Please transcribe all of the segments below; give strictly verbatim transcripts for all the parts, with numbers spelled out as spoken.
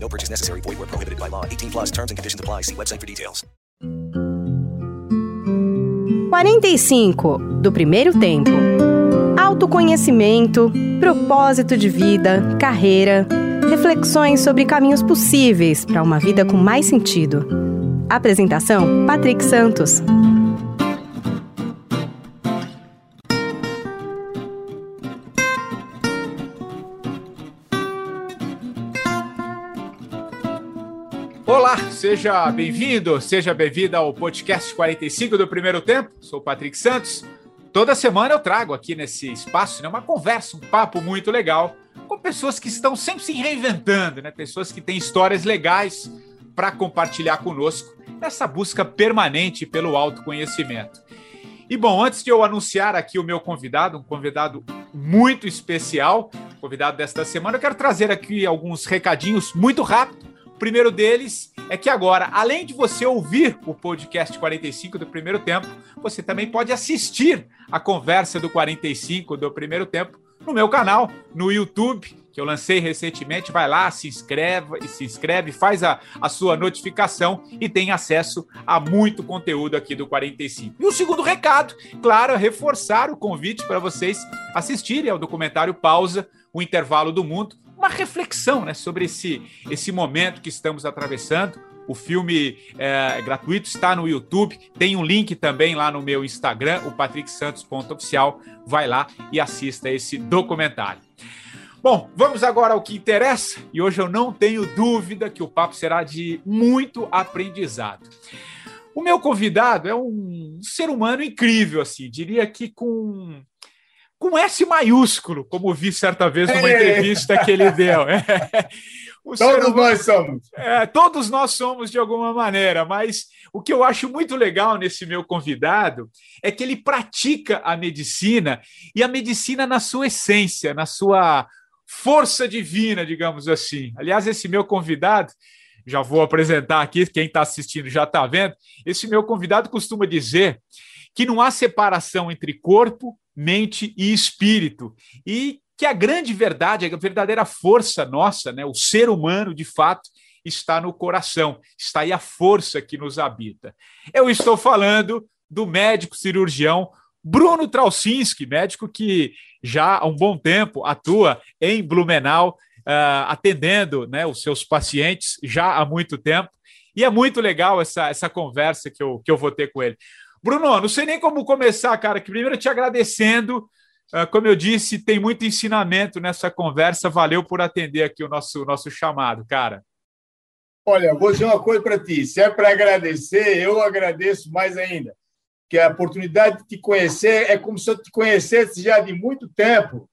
No purchase necessary. Void where prohibited by law. eighteen plus terms and conditions apply. See website for details. quarenta e cinco do primeiro tempo. Autoconhecimento, propósito de vida, carreira, reflexões sobre caminhos possíveis para uma vida com mais sentido. Apresentação: Patrick Santos. Olá, seja bem-vindo, seja bem-vinda ao podcast quarenta e cinco do Primeiro Tempo. Sou o Patrick Santos. Toda semana eu trago aqui nesse espaço, né, uma conversa, um papo muito legal com pessoas que estão sempre se reinventando, né, pessoas que têm histórias legais para compartilhar conosco nessa busca permanente pelo autoconhecimento. E bom, antes de eu anunciar aqui o meu convidado, um convidado muito especial, convidado desta semana, eu quero trazer aqui alguns recadinhos muito rápido. O primeiro deles é que agora, além de você ouvir o podcast quarenta e cinco do Primeiro Tempo, você também pode assistir a conversa do quarenta e cinco do Primeiro Tempo no meu canal, no YouTube, que eu lancei recentemente. Vai lá, se inscreve, se inscreve, faz a, a sua notificação e tem acesso a muito conteúdo aqui do quarenta e cinco. E o segundo recado, claro, é reforçar o convite para vocês assistirem ao documentário Pausa, O Intervalo do Mundo, uma reflexão, né, sobre esse, esse momento que estamos atravessando. O filme é gratuito, está no YouTube, tem um link também lá no meu Instagram, o patrick santos ponto oficial, vai lá e assista esse documentário. Bom, vamos agora ao que interessa, e hoje eu não tenho dúvida que o papo será de muito aprendizado. O meu convidado é um ser humano incrível, assim, diria que com... com S maiúsculo, como vi certa vez numa entrevista que ele deu. Todos nós somos. É, todos nós somos de alguma maneira, mas o que eu acho muito legal nesse meu convidado é que ele pratica a medicina, e a medicina na sua essência, na sua força divina, digamos assim. Aliás, esse meu convidado, já vou apresentar aqui, quem está assistindo já está vendo, esse meu convidado costuma dizer que não há separação entre corpo, mente e espírito, e que a grande verdade, a verdadeira força nossa, né, o ser humano, de fato, está no coração, está aí a força que nos habita. Eu estou falando do médico cirurgião Bruno Traucinski, médico que já há um bom tempo atua em Blumenau, uh, atendendo, né, os seus pacientes já há muito tempo, e é muito legal essa, essa conversa que eu, que eu vou ter com ele. Bruno, não sei nem como começar, cara, que primeiro te agradecendo, como eu disse, tem muito ensinamento nessa conversa, valeu por atender aqui o nosso, nosso chamado, cara. Olha, vou dizer uma coisa para ti, se é para agradecer, eu agradeço mais ainda, que a oportunidade de te conhecer é como se eu te conhecesse já de muito tempo,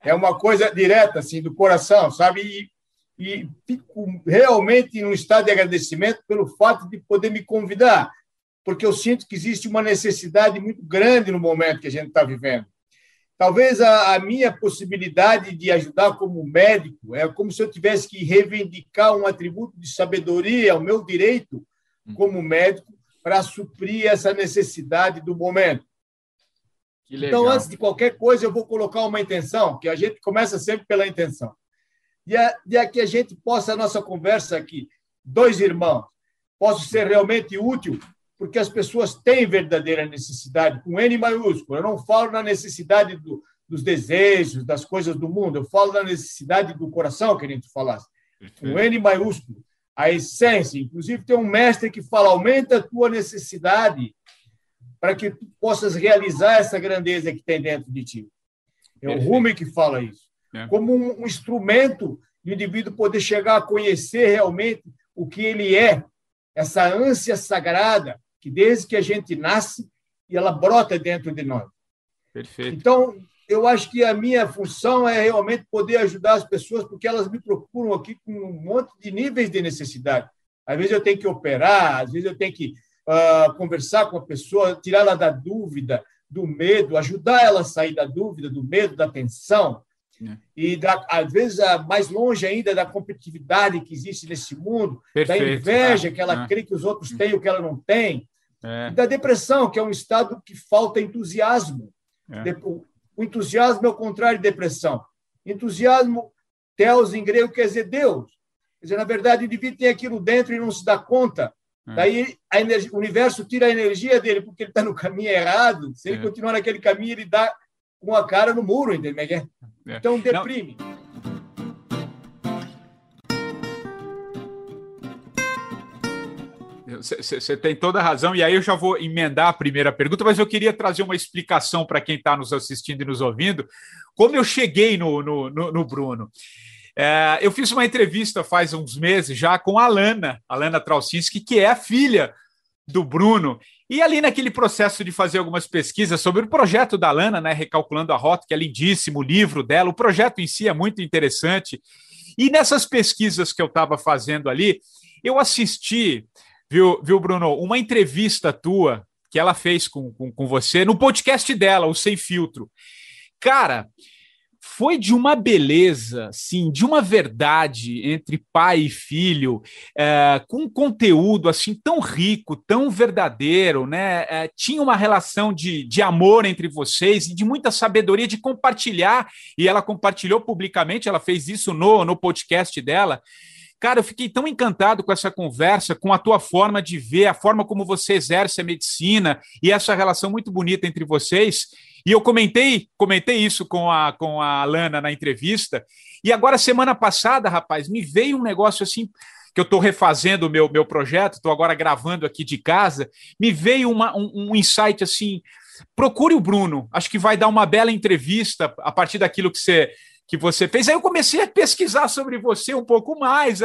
é uma coisa direta, assim, do coração, sabe, e, e fico realmente em um estado de agradecimento pelo fato de poder me convidar, porque eu sinto que existe uma necessidade muito grande no momento que a gente está vivendo. Talvez a, a minha possibilidade de ajudar como médico é como se eu tivesse que reivindicar um atributo de sabedoria, o meu direito como médico, para suprir essa necessidade do momento. Que legal. Então, antes de qualquer coisa, eu vou colocar uma intenção, que a gente começa sempre pela intenção. E a, e a que a gente possa, a nossa conversa aqui, dois irmãos, possa ser realmente útil, porque as pessoas têm verdadeira necessidade, com N maiúsculo. Eu não falo na necessidade do, dos desejos, das coisas do mundo, eu falo na necessidade do coração, que a gente falasse, com N maiúsculo, a essência. Inclusive, tem um mestre que fala, aumenta a tua necessidade para que tu possas realizar essa grandeza que tem dentro de ti. É o Rumi que fala isso. É. Como um instrumento do indivíduo poder chegar a conhecer realmente o que ele é, essa ânsia sagrada, que desde que a gente nasce, e ela brota dentro de nós. Perfeito. Então, eu acho que a minha função é realmente poder ajudar as pessoas, porque elas me procuram aqui com um monte de níveis de necessidade. Às vezes eu tenho que operar, às vezes eu tenho que uh, conversar com a pessoa, tirar ela da dúvida, do medo, ajudar ela a sair da dúvida, do medo, da tensão. É. E, da, às vezes, mais longe ainda da competitividade que existe nesse mundo, perfeito, da inveja tá? que ela é. crê que os outros têm o que ela não tem, é. e da depressão, que é um estado que falta entusiasmo. É. O entusiasmo é o contrário de depressão. Entusiasmo, theos em grego, quer dizer Deus. Quer dizer, na verdade, o indivíduo tem aquilo dentro e não se dá conta. É. Daí a energia, o universo tira a energia dele porque ele está no caminho errado. Se ele é. continuar naquele caminho, ele dá com a cara no muro, entendeu? É. Então, deprime. Não. Você tem toda a razão, e aí eu já vou emendar a primeira pergunta, mas eu queria trazer uma explicação para quem está nos assistindo e nos ouvindo, como eu cheguei no, no, no, no Bruno. É, eu fiz uma entrevista faz uns meses já com a Alana, Alana Traucinski, que é a filha do Bruno, e ali naquele processo de fazer algumas pesquisas sobre o projeto da Alana, né, Recalculando a Rota, que é lindíssimo, o livro dela, o projeto em si é muito interessante, e nessas pesquisas que eu estava fazendo ali, eu assisti... Viu, viu, Bruno? Uma entrevista tua que ela fez com, com, com você no podcast dela, o Sem Filtro. Cara, foi de uma beleza, assim, de uma verdade entre pai e filho, é, com um conteúdo assim tão rico, tão verdadeiro, né? É, tinha uma relação de, de amor entre vocês e de muita sabedoria de compartilhar, e ela compartilhou publicamente, ela fez isso no, no podcast dela. Cara, eu fiquei tão encantado com essa conversa, com a tua forma de ver, a forma como você exerce a medicina e essa relação muito bonita entre vocês. E eu comentei, comentei isso com a, com a Alana na entrevista. E agora, semana passada, rapaz, me veio um negócio assim, que eu estou refazendo o meu, meu projeto, estou agora gravando aqui de casa, me veio uma, um, um insight assim, procure o Bruno, acho que vai dar uma bela entrevista a partir daquilo que você... que você fez, aí eu comecei a pesquisar sobre você um pouco mais,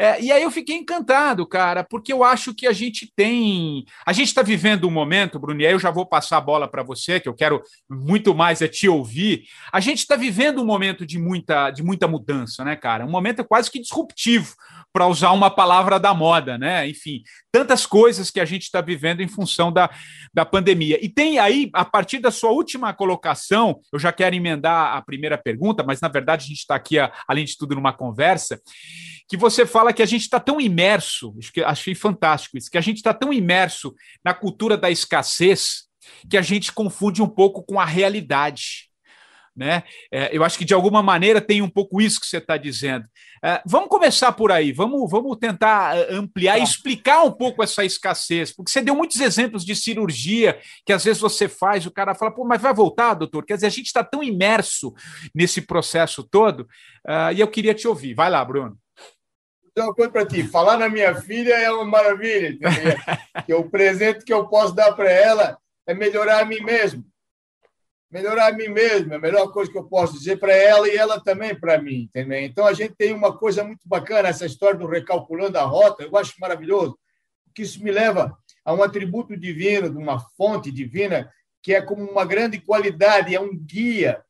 é, e aí eu fiquei encantado, cara, porque eu acho que a gente tem, a gente está vivendo um momento, Bruno, e aí eu já vou passar a bola para você, que eu quero muito mais é te ouvir, a gente está vivendo um momento de muita, de muita mudança, né, cara, um momento quase que disruptivo, para usar uma palavra da moda, né, enfim, tantas coisas que a gente está vivendo em função da, da pandemia. E tem aí, a partir da sua última colocação, eu já quero emendar a primeira pergunta, mas na verdade a gente está aqui, além de tudo, numa conversa, que você fala que a gente está tão imerso, achei fantástico isso, que a gente está tão imerso na cultura da escassez que a gente confunde um pouco com a realidade. Né? É, eu acho que de alguma maneira tem um pouco isso que você está dizendo. É, vamos começar por aí, vamos, vamos tentar ampliar tá. e explicar um pouco essa escassez, porque você deu muitos exemplos de cirurgia que às vezes você faz, o cara fala, pô, mas vai voltar, doutor? Quer dizer, a gente está tão imerso nesse processo todo, uh, e eu queria te ouvir. Vai lá, Bruno. Então, uma coisa para ti, falar na minha filha é uma maravilha, que o presente que eu posso dar para ela é melhorar a mim mesmo. Melhorar a mim mesmo, é a melhor coisa que eu posso dizer para ela e ela também para mim, entendeu? Então, a gente tem uma coisa muito bacana, essa história do Recalculando a Rota, eu acho maravilhoso, porque isso me leva a um atributo divino, de uma fonte divina, que é como uma grande qualidade, é um guia,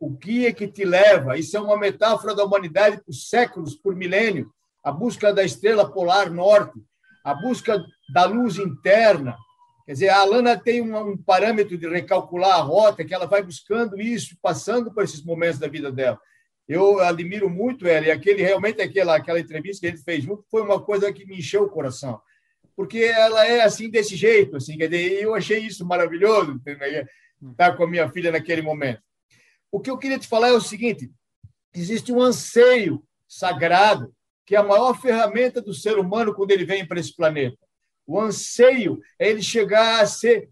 o guia que te leva, isso é uma metáfora da humanidade por séculos, por milênios, a busca da estrela polar norte, a busca da luz interna. Quer dizer, a Alana tem um, um parâmetro de recalcular a rota, que ela vai buscando isso, passando por esses momentos da vida dela. Eu admiro muito ela, e aquele, realmente aquela, aquela entrevista que a gente fez junto foi uma coisa que me encheu o coração, porque ela é assim, desse jeito, assim, quer dizer, eu achei isso maravilhoso, estar com a minha filha naquele momento. O que eu queria te falar é o seguinte, existe um anseio sagrado, que é a maior ferramenta do ser humano quando ele vem para esse planeta. O anseio é ele chegar a ser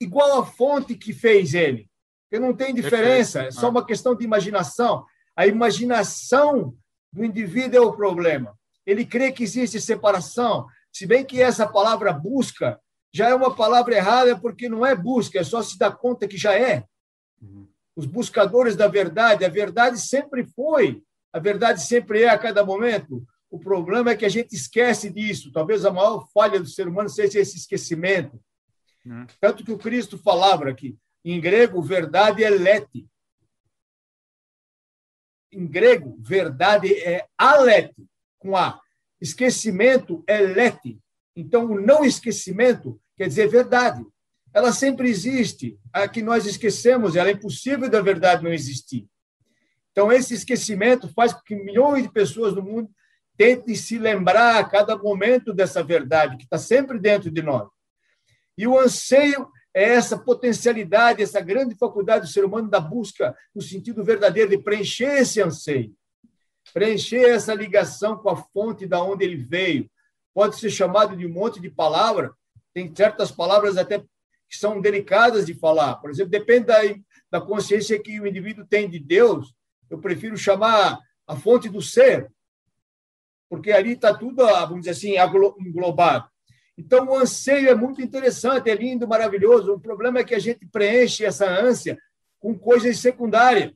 igual à fonte que fez ele. Porque não tem diferença, é só uma questão de imaginação. A imaginação do indivíduo é o problema. Ele crê que existe separação, se bem que essa palavra busca já é uma palavra errada, porque não é busca, é só se dar conta que já é. Os buscadores da verdade, a verdade sempre foi, a verdade sempre é a cada momento. O problema é que a gente esquece disso. Talvez a maior falha do ser humano seja esse esquecimento. Hum. Tanto que o Cristo falava aqui. Em grego, verdade é lete. Em grego, verdade é alete, com A. Esquecimento é lete. Então, o não esquecimento quer dizer verdade. Ela sempre existe. A que nós esquecemos, ela é impossível da verdade não existir. Então, esse esquecimento faz com que milhões de pessoas no mundo tentem se lembrar a cada momento dessa verdade, que está sempre dentro de nós. E o anseio é essa potencialidade, essa grande faculdade do ser humano da busca no sentido verdadeiro de preencher esse anseio, preencher essa ligação com a fonte da onde ele veio. Pode ser chamado de um monte de palavra, tem certas palavras até que são delicadas de falar. Por exemplo, depende da, da consciência que o indivíduo tem de Deus, eu prefiro chamar a fonte do ser, porque ali está tudo, vamos dizer assim, englobado. Então, o anseio é muito interessante, é lindo, maravilhoso. O problema é que a gente preenche essa ânsia com coisas secundárias.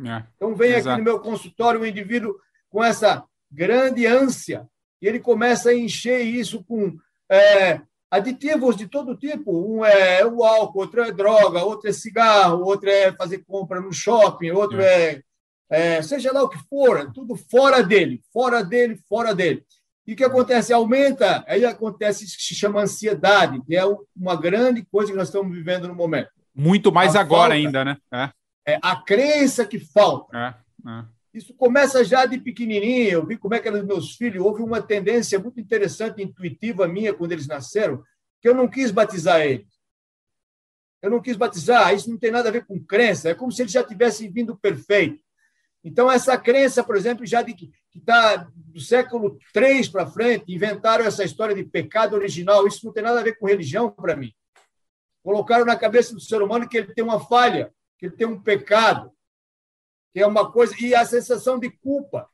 É, então, vem exato. Aqui no meu consultório um indivíduo com essa grande ânsia e ele começa a encher isso com é, aditivos de todo tipo. Um é o álcool, outro é droga, outro é cigarro, outro é fazer compra no shopping, outro é, é, é seja lá o que for, tudo fora dele, fora dele, fora dele. E o que acontece? Aumenta, aí acontece isso que se chama ansiedade, que é uma grande coisa que nós estamos vivendo no momento. Muito mais a agora falta, ainda, né? É. É a crença que falta. É, é. Isso começa já de pequenininho. Eu vi como é que eram os meus filhos. Houve uma tendência muito interessante, intuitiva minha, quando eles nasceram, que eu não quis batizar eles. Eu não quis batizar. Isso não tem nada a ver com crença. É como se eles já tivessem vindo perfeito. Então, essa crença, por exemplo, já de que está do século três para frente, inventaram essa história de pecado original. Isso não tem nada a ver com religião para mim. Colocaram na cabeça do ser humano que ele tem uma falha, que ele tem um pecado, que é uma coisa... E a sensação de culpa.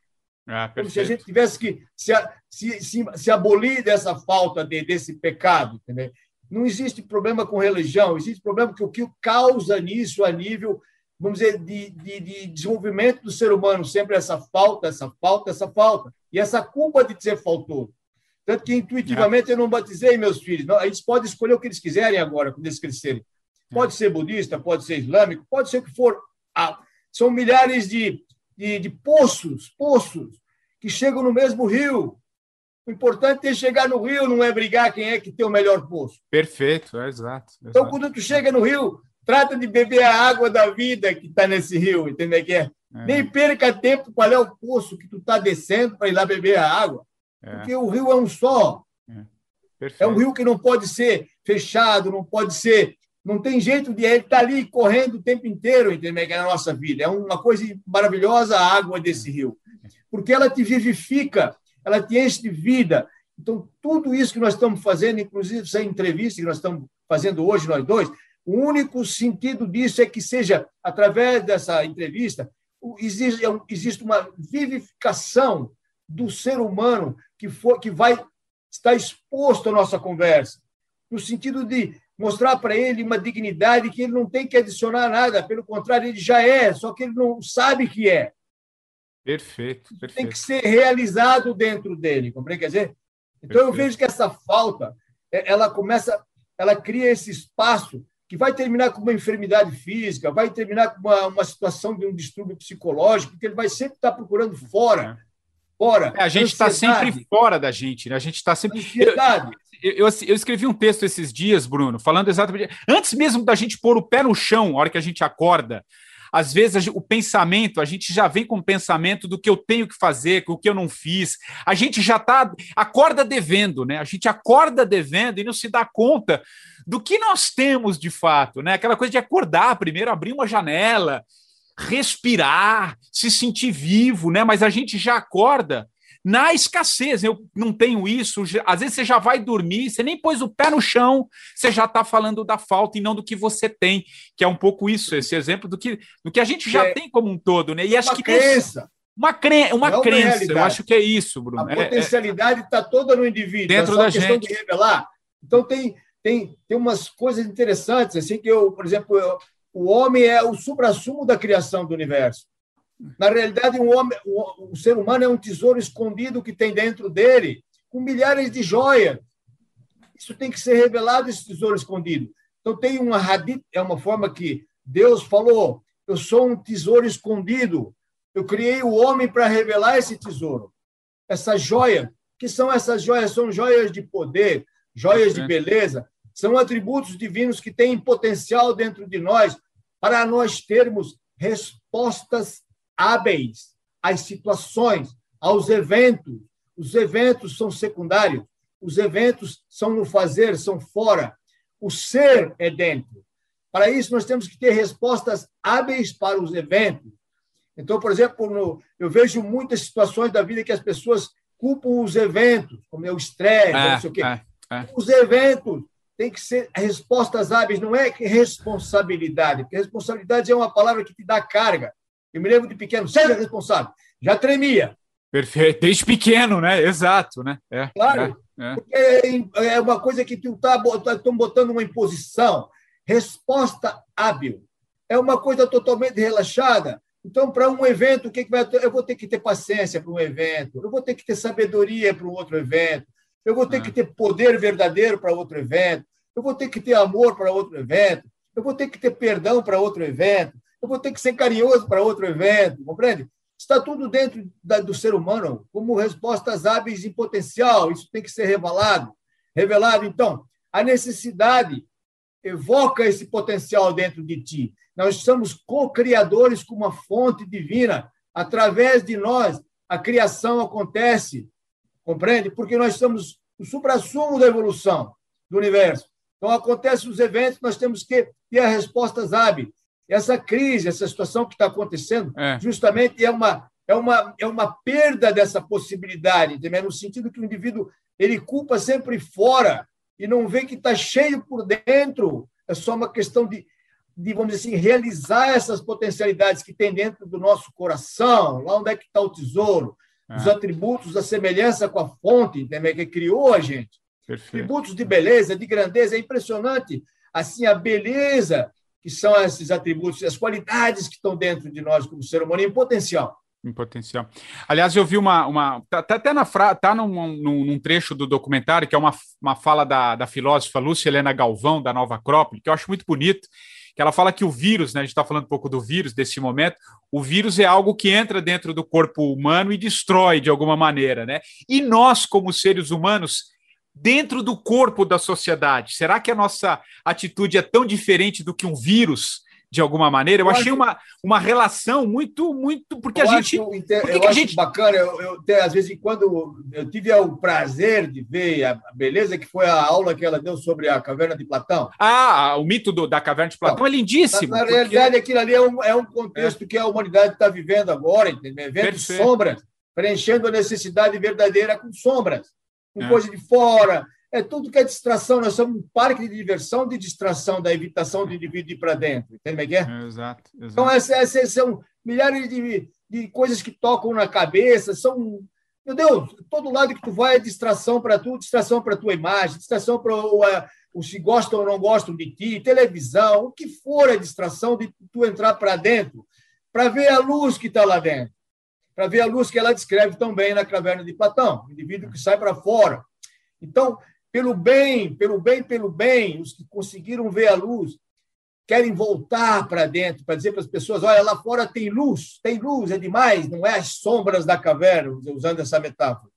Ah, como se a gente tivesse que se, se, se, se abolir dessa falta, de, desse pecado. Entendeu? Não existe problema com religião. Existe problema que o que causa nisso a nível... vamos dizer, de, de, de desenvolvimento do ser humano, sempre essa falta, essa falta, essa falta, e essa culpa de dizer faltou. Tanto que, intuitivamente, é. eu não batizei meus filhos. Eles podem escolher o que eles quiserem agora, quando eles crescerem. Pode é. ser budista, pode ser islâmico, pode ser o que for. Ah, são milhares de, de, de poços, poços, que chegam no mesmo rio. O importante é chegar no rio, não é brigar quem é que tem o melhor poço. Perfeito, é, exato. É, então, quando tu chega no rio... Trata de beber a água da vida que está nesse rio, entendeu? Que é? É. Nem perca tempo qual é o poço que tu está descendo para ir lá beber a água, é. porque o rio é um só. É. é um rio que não pode ser fechado, não pode ser... Não tem jeito de... Ele está ali correndo o tempo inteiro, entendeu? Que é na nossa vida. É uma coisa maravilhosa a água desse rio, porque ela te vivifica, ela te enche de vida. Então, tudo isso que nós estamos fazendo, inclusive essa entrevista que nós estamos fazendo hoje, nós dois... O único sentido disso é que seja, através dessa entrevista, existe uma vivificação do ser humano que, for, que vai estar exposto à nossa conversa, no sentido de mostrar para ele uma dignidade que ele não tem que adicionar nada, pelo contrário, ele já é, só que ele não sabe que é. Perfeito. perfeito. Tem que ser realizado dentro dele, compreende? Quer dizer? Então, perfeito. Eu vejo que essa falta, ela começa, ela cria esse espaço que vai terminar com uma enfermidade física, vai terminar com uma, uma situação de um distúrbio psicológico, porque ele vai sempre estar procurando fora. fora é, a gente está sempre fora da gente, né? A gente está sempre... Eu, eu, eu, eu escrevi um texto esses dias, Bruno, falando exatamente... Antes mesmo da gente pôr o pé no chão, a hora que a gente acorda, às vezes o pensamento, a gente já vem com o pensamento do que eu tenho que fazer, o que eu não fiz. A gente já tá, acorda devendo, né? A gente acorda devendo e não se dá conta do que nós temos de fato, né? Aquela coisa de acordar primeiro, abrir uma janela, respirar, se sentir vivo, né? Mas a gente já acorda na escassez, eu não tenho isso, às vezes você já vai dormir, você nem pôs o pé no chão, você já está falando da falta e não do que você tem, que é um pouco isso, esse exemplo do que, do que a gente já é, tem como um todo, né? E acho uma que crença. Nesse, uma, cre, uma é crença, uma eu acho que é isso, Bruno. A é, potencialidade está é, toda no indivíduo, dentro é só da questão gente. De revelar. Então tem, tem, tem umas coisas interessantes, assim que eu, por exemplo, eu, o homem é o suprassumo da criação do universo. Na realidade, um homem, o ser humano é um tesouro escondido que tem dentro dele, com milhares de joias. Isso tem que ser revelado, esse tesouro escondido. Então, tem uma hadith, é uma forma que Deus falou, eu sou um tesouro escondido, eu criei o homem para revelar esse tesouro, essa joia que são essas joias, são joias de poder, joias de beleza, são atributos divinos que têm potencial dentro de nós para nós termos respostas hábeis às situações, aos eventos. Os eventos são secundários, os eventos são no fazer, são fora. O ser é dentro. Para isso, nós temos que ter respostas hábeis para os eventos. Então, por exemplo, no, eu vejo muitas situações da vida que as pessoas culpam os eventos, como é o estresse, ah, não sei o quê. Ah, ah. Os eventos têm que ser respostas hábeis, não é que responsabilidade, porque responsabilidade é uma palavra que te dá carga. Eu me lembro de pequeno, seja responsável, já tremia. Perfeito, desde pequeno, né? Exato, né? É, claro, é, é. Porque é uma coisa que tu tá estão botando uma imposição. Resposta hábil é uma coisa totalmente relaxada. Então, para um evento, o que, que vai ter? Eu vou ter que ter paciência para um evento, eu vou ter que ter sabedoria para um outro evento, eu vou ter é. que ter poder verdadeiro para outro evento, eu vou ter que ter amor para outro evento, eu vou ter que ter perdão para outro evento, eu vou ter que ser carinhoso para outro evento, compreende? Está tudo dentro da, do ser humano, como respostas hábeis em potencial, isso tem que ser revelado. revelado. Então, a necessidade evoca esse potencial dentro de ti. Nós somos co-criadores com uma fonte divina. Através de nós, a criação acontece. Compreende? Porque nós somos o suprassumo da evolução do universo. Então, acontecem os eventos, nós temos que ter as respostas hábeis. Essa crise, essa situação que está acontecendo, é. justamente é uma, é, uma, é uma perda dessa possibilidade, no sentido que o indivíduo ele culpa sempre fora e não vê que está cheio por dentro. É só uma questão de, de, vamos dizer assim, realizar essas potencialidades que tem dentro do nosso coração, lá onde é que está o tesouro, é. os atributos, a semelhança com a fonte, entendeu? Que criou a gente. Perfeito. Atributos de beleza, de grandeza, é impressionante. Assim, a beleza, que são esses atributos, as qualidades que estão dentro de nós como ser humano em potencial. Em potencial. Aliás, eu vi uma... uma tá, tá até na fra, tá num, num, num trecho do documentário, que é uma, uma fala da, da filósofa Lúcia Helena Galvão, da Nova Acrópole, que eu acho muito bonito, que ela fala que o vírus, né, a gente está falando um pouco do vírus, desse momento, o vírus é algo que entra dentro do corpo humano e destrói de alguma maneira, né? E nós, como seres humanos, dentro do corpo da sociedade, será que a nossa atitude é tão diferente do que um vírus, de alguma maneira? Eu, eu achei acho... uma, uma relação muito, muito... Porque eu a gente... Acho, inter... porque eu que acho a gente... bacana, eu, eu, eu, às vezes, quando eu tive o prazer de ver a beleza que foi a aula que ela deu sobre a Caverna de Platão. Ah, o mito do, da Caverna de Platão. Não, é lindíssimo. Na, na porque... realidade, aquilo ali é um, é um contexto é. que a humanidade está vivendo agora, entendeu? Vendo sombras, preenchendo a necessidade verdadeira com sombras. Com é. coisa de fora, é tudo que é distração. Nós somos um parque de diversão, de distração, da evitação do indivíduo ir para dentro. Entende o que é? Exato, exato. Então, essas são milhares de, de coisas que tocam na cabeça. São, meu Deus, todo lado que tu vai é distração para tu, distração para tua imagem, distração para o, o se gostam ou não gostam de ti, televisão, o que for é distração de tu entrar para dentro, para ver a luz que está lá dentro. Para ver a luz que ela descreve tão bem na Caverna de Platão, o indivíduo que sai para fora. Então, pelo bem, pelo bem, pelo bem, os que conseguiram ver a luz querem voltar para dentro, para dizer para as pessoas, olha, lá fora tem luz, tem luz, é demais, não é as sombras da caverna, usando essa metáfora.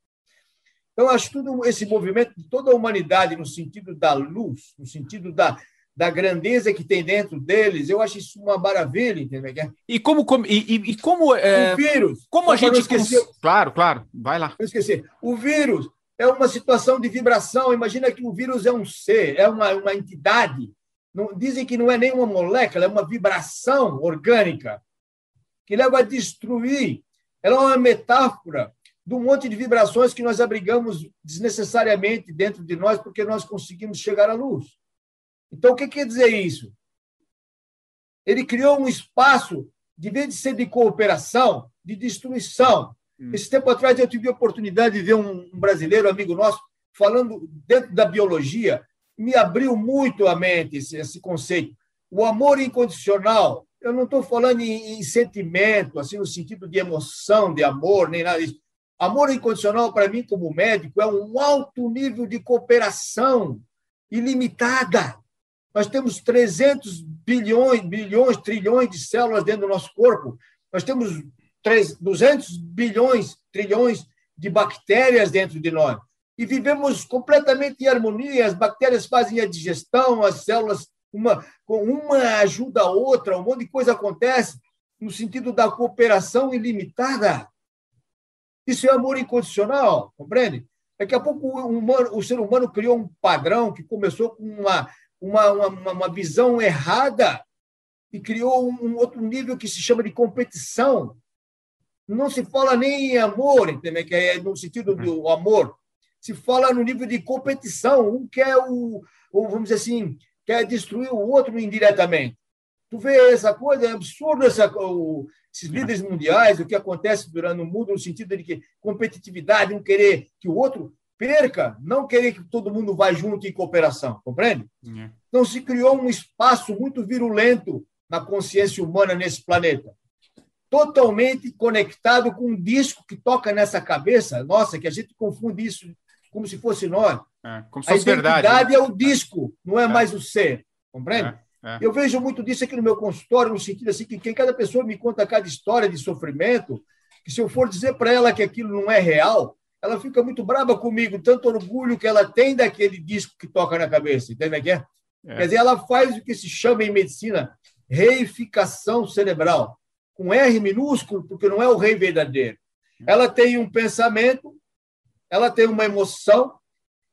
Então, acho tudo esse movimento de toda a humanidade no sentido da luz, no sentido da... da grandeza que tem dentro deles, eu acho isso uma maravilha, entendeu? E como... como e, e como é... o vírus... Como a gente esqueceu... Claro, claro, vai lá. Eu esqueci. O vírus é uma situação de vibração. Imagina que o vírus é um ser, é uma, uma entidade. Não, dizem que não é nem uma molécula, é uma vibração orgânica que leva a destruir. Ela é uma metáfora de um monte de vibrações que nós abrigamos desnecessariamente dentro de nós porque nós conseguimos chegar à luz. Então, o que quer dizer isso? Ele criou um espaço, de vez de ser de cooperação, de destruição. Hum. Esse tempo atrás, eu tive a oportunidade de ver um brasileiro, amigo nosso, falando dentro da biologia, me abriu muito a mente esse, esse conceito. O amor incondicional, eu não estou falando em, em sentimento, assim, no sentido de emoção, de amor, nem nada disso. Amor incondicional, para mim, como médico, é um alto nível de cooperação ilimitada. Nós temos trezentos bilhões, bilhões, trilhões de células dentro do nosso corpo. Nós temos duzentos bilhões, trilhões de bactérias dentro de nós. E vivemos completamente em harmonia, as bactérias fazem a digestão, as células, uma, uma ajuda a outra, um monte de coisa acontece no sentido da cooperação ilimitada. Isso é amor incondicional, compreende? Daqui a pouco o, humano, o ser humano criou um padrão que começou com uma, uma, uma, uma visão errada e criou um outro nível que se chama de competição. Não se fala nem em amor, entendeu? Que é no sentido do amor. Se fala no nível de competição. Um quer, o, ou vamos dizer assim, quer destruir o outro indiretamente. Tu vê essa coisa, é absurdo essa, o, esses líderes mundiais, o que acontece durante o mundo, no sentido de que competitividade, um querer que o outro perca, não querer que todo mundo vá junto em cooperação, compreende? É. Então, se criou um espaço muito virulento na consciência humana nesse planeta, totalmente conectado com um disco que toca nessa cabeça, nossa, que a gente confunde isso como se fosse nós. É, como se fosse verdade. A identidade é o disco, não é, é mais o ser, compreende? É. É. Eu vejo muito disso aqui no meu consultório, no sentido assim que, que cada pessoa me conta cada história de sofrimento, que se eu for dizer para ela que aquilo não é real, ela fica muito brava comigo, tanto orgulho que ela tem daquele disco que toca na cabeça, entende o que é? É. Quer dizer, ela faz o que se chama em medicina reificação cerebral, com R minúsculo, porque não é o rei verdadeiro. Ela tem um pensamento, ela tem uma emoção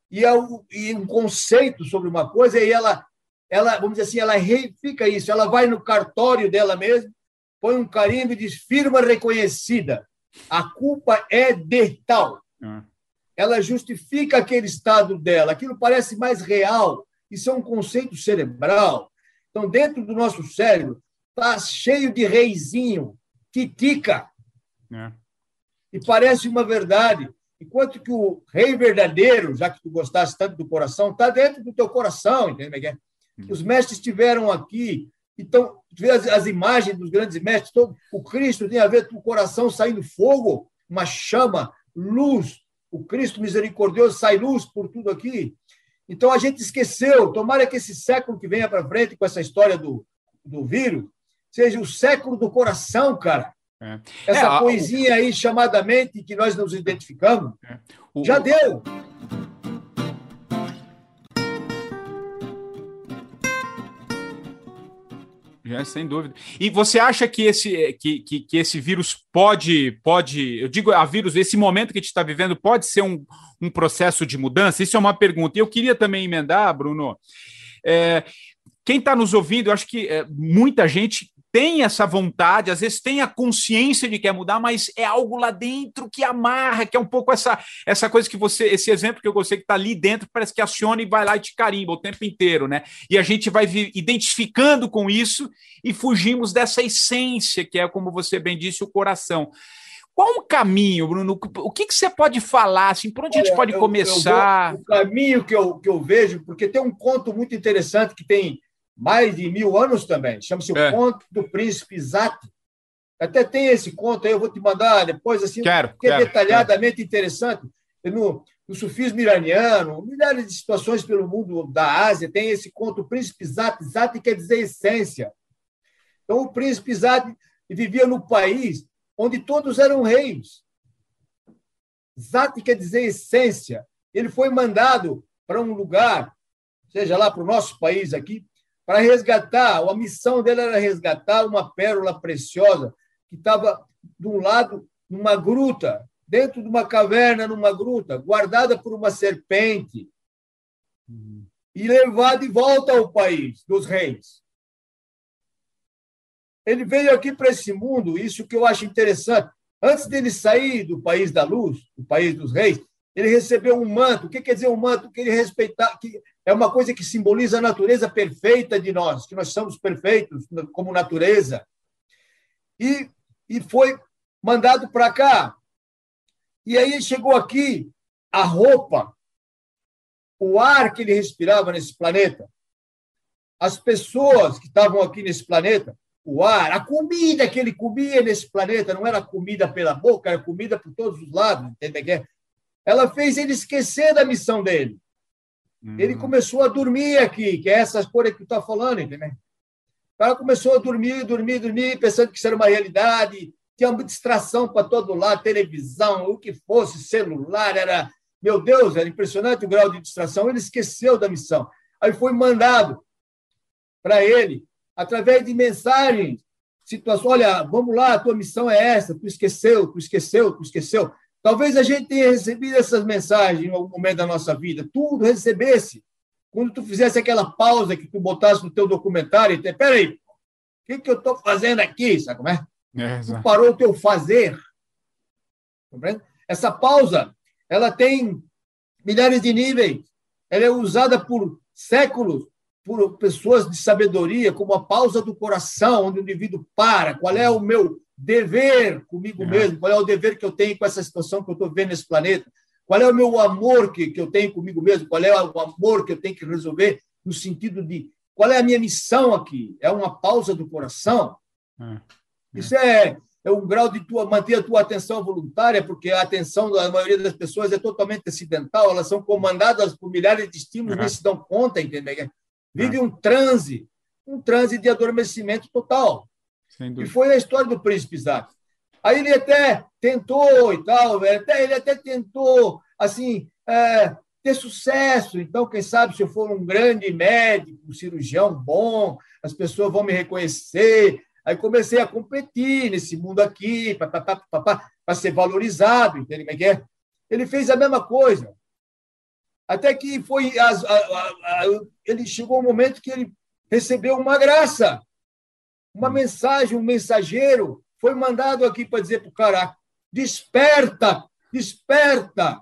e, é o, e um conceito sobre uma coisa e ela... Ela, vamos dizer assim, ela reifica isso, ela vai no cartório dela mesma, põe um carimbo e diz, firma reconhecida, a culpa é de tal. Ah. Ela justifica aquele estado dela, aquilo parece mais real, isso é um conceito cerebral. Então, dentro do nosso cérebro, está cheio de reizinho, que tica, ah. e parece uma verdade, enquanto que o rei verdadeiro, já que tu gostaste tanto do coração, está dentro do teu coração, entendeu? Os mestres estiveram aqui, então, tu vê as, as imagens dos grandes mestres, todo, o Cristo tem a ver com o coração saindo fogo, uma chama, luz, o Cristo misericordioso sai luz por tudo aqui. Então, a gente esqueceu, tomara que esse século que venha para frente com essa história do, do vírus, seja o século do coração, cara. É. Essa é, a... coisinha aí, chamadamente, que nós nos identificamos, é. o... já deu. É, sem dúvida. E você acha que esse, que, que, que esse vírus pode, pode, eu digo a vírus, esse momento que a gente está vivendo pode ser um, um processo de mudança? Isso é uma pergunta. E eu queria também emendar, Bruno, é, quem está nos ouvindo, eu acho que é, muita gente tem essa vontade, às vezes tem a consciência de que quer mudar, mas é algo lá dentro que amarra, que é um pouco essa, essa coisa que você, esse exemplo que eu gostei que está ali dentro, parece que aciona e vai lá e te carimba o tempo inteiro, né? E a gente vai identificando com isso e fugimos dessa essência que é, como você bem disse, o coração. Qual o caminho, Bruno? O que, que você pode falar? Assim, por onde Olha, a gente pode eu, começar? Eu vou, o caminho que eu, que eu vejo, porque tem um conto muito interessante que tem mais de mil anos também, chama-se é. o Conto do Príncipe Zati. Até tem esse conto aí, eu vou te mandar depois, assim, quero, porque quero, é detalhadamente quero. interessante. No, no sufismo iraniano, milhares de situações pelo mundo da Ásia, tem esse conto, o Príncipe Zati. Zati quer dizer essência. Então, o Príncipe Zati vivia no país onde todos eram reis. Zati quer dizer essência. Ele foi mandado para um lugar, seja lá para o nosso país aqui, para resgatar, a missão dele era resgatar uma pérola preciosa que estava, de um lado, numa gruta, dentro de uma caverna, numa gruta, guardada por uma serpente, uhum. e levada de volta ao país dos reis. Ele veio aqui para esse mundo, isso que eu acho interessante. Antes dele sair do país da luz, do país dos reis, ele recebeu um manto. O que quer dizer um manto? Que ele respeitava, que é uma coisa que simboliza a natureza perfeita de nós, que nós somos perfeitos como natureza. E, e foi mandado para cá. E aí chegou aqui a roupa, o ar que ele respirava nesse planeta, as pessoas que estavam aqui nesse planeta, o ar, a comida que ele comia nesse planeta, não era comida pela boca, era comida por todos os lados, entendeu? Ela fez ele esquecer da missão dele. Uhum. Ele começou a dormir aqui, que é essas coisas que tu está falando, entendeu? O cara começou a dormir, dormir, dormir, pensando que isso era uma realidade, tinha distração para todo lado, televisão, o que fosse, celular, era... Meu Deus, era impressionante o grau de distração. Ele esqueceu da missão. Aí foi mandado para ele, através de mensagens, situações, olha, vamos lá, a tua missão é essa, tu esqueceu, tu esqueceu, tu esqueceu. Talvez a gente tenha recebido essas mensagens em algum momento da nossa vida, tu recebesse, quando tu fizesse aquela pausa que tu botasse no teu documentário, e peraí, o que, que eu estou fazendo aqui, sabe como é? É, tu parou o teu fazer. Essa pausa, ela tem milhares de níveis, ela é usada por séculos, por pessoas de sabedoria, como a pausa do coração, onde o indivíduo para, qual é o meu dever comigo é. mesmo, qual é o dever que eu tenho com essa situação que eu estou vivendo nesse planeta, qual é o meu amor que, que eu tenho comigo mesmo, qual é o amor que eu tenho que resolver no sentido de qual é a minha missão aqui, é uma pausa do coração. É. É. Isso é... é um grau de tua, manter a tua atenção voluntária, porque a atenção da maioria das pessoas é totalmente acidental, elas são comandadas por milhares de estímulos, uhum. nem se dão conta, entendeu? Vive uhum. um transe, um transe de adormecimento total. E foi a história do príncipe Isaac. Aí ele até tentou e tal, até, ele até tentou, assim, é, ter sucesso. Então, quem sabe, se eu for um grande médico, um cirurgião bom, as pessoas vão me reconhecer. Aí comecei a competir nesse mundo aqui, para ser valorizado, entende como é que é? Ele fez a mesma coisa. Até que foi a, a, a, ele chegou um momento que ele recebeu uma graça, uma mensagem, um mensageiro foi mandado aqui para dizer para o cara, desperta, desperta,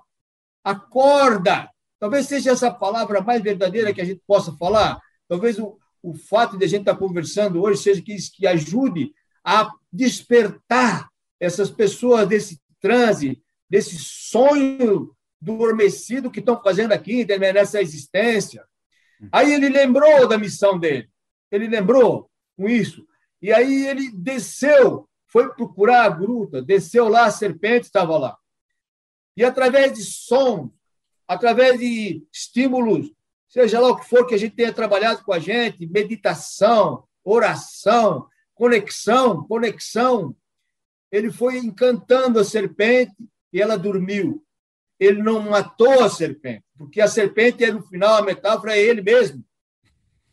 acorda. Talvez seja essa palavra mais verdadeira que a gente possa falar. Talvez o O fato de a gente estar conversando hoje seja que, que ajude a despertar essas pessoas desse transe, desse sonho adormecido que estão fazendo aqui, nessa existência. Aí ele lembrou da missão dele, ele lembrou com isso. E aí ele desceu, foi procurar a gruta, desceu lá, a serpente estava lá. E através de som, através de estímulos, seja lá o que for que a gente tenha trabalhado com a gente, meditação, oração, conexão, conexão. Ele foi encantando a serpente e ela dormiu. Ele não matou a serpente, porque a serpente é, no final, a metáfora é ele mesmo.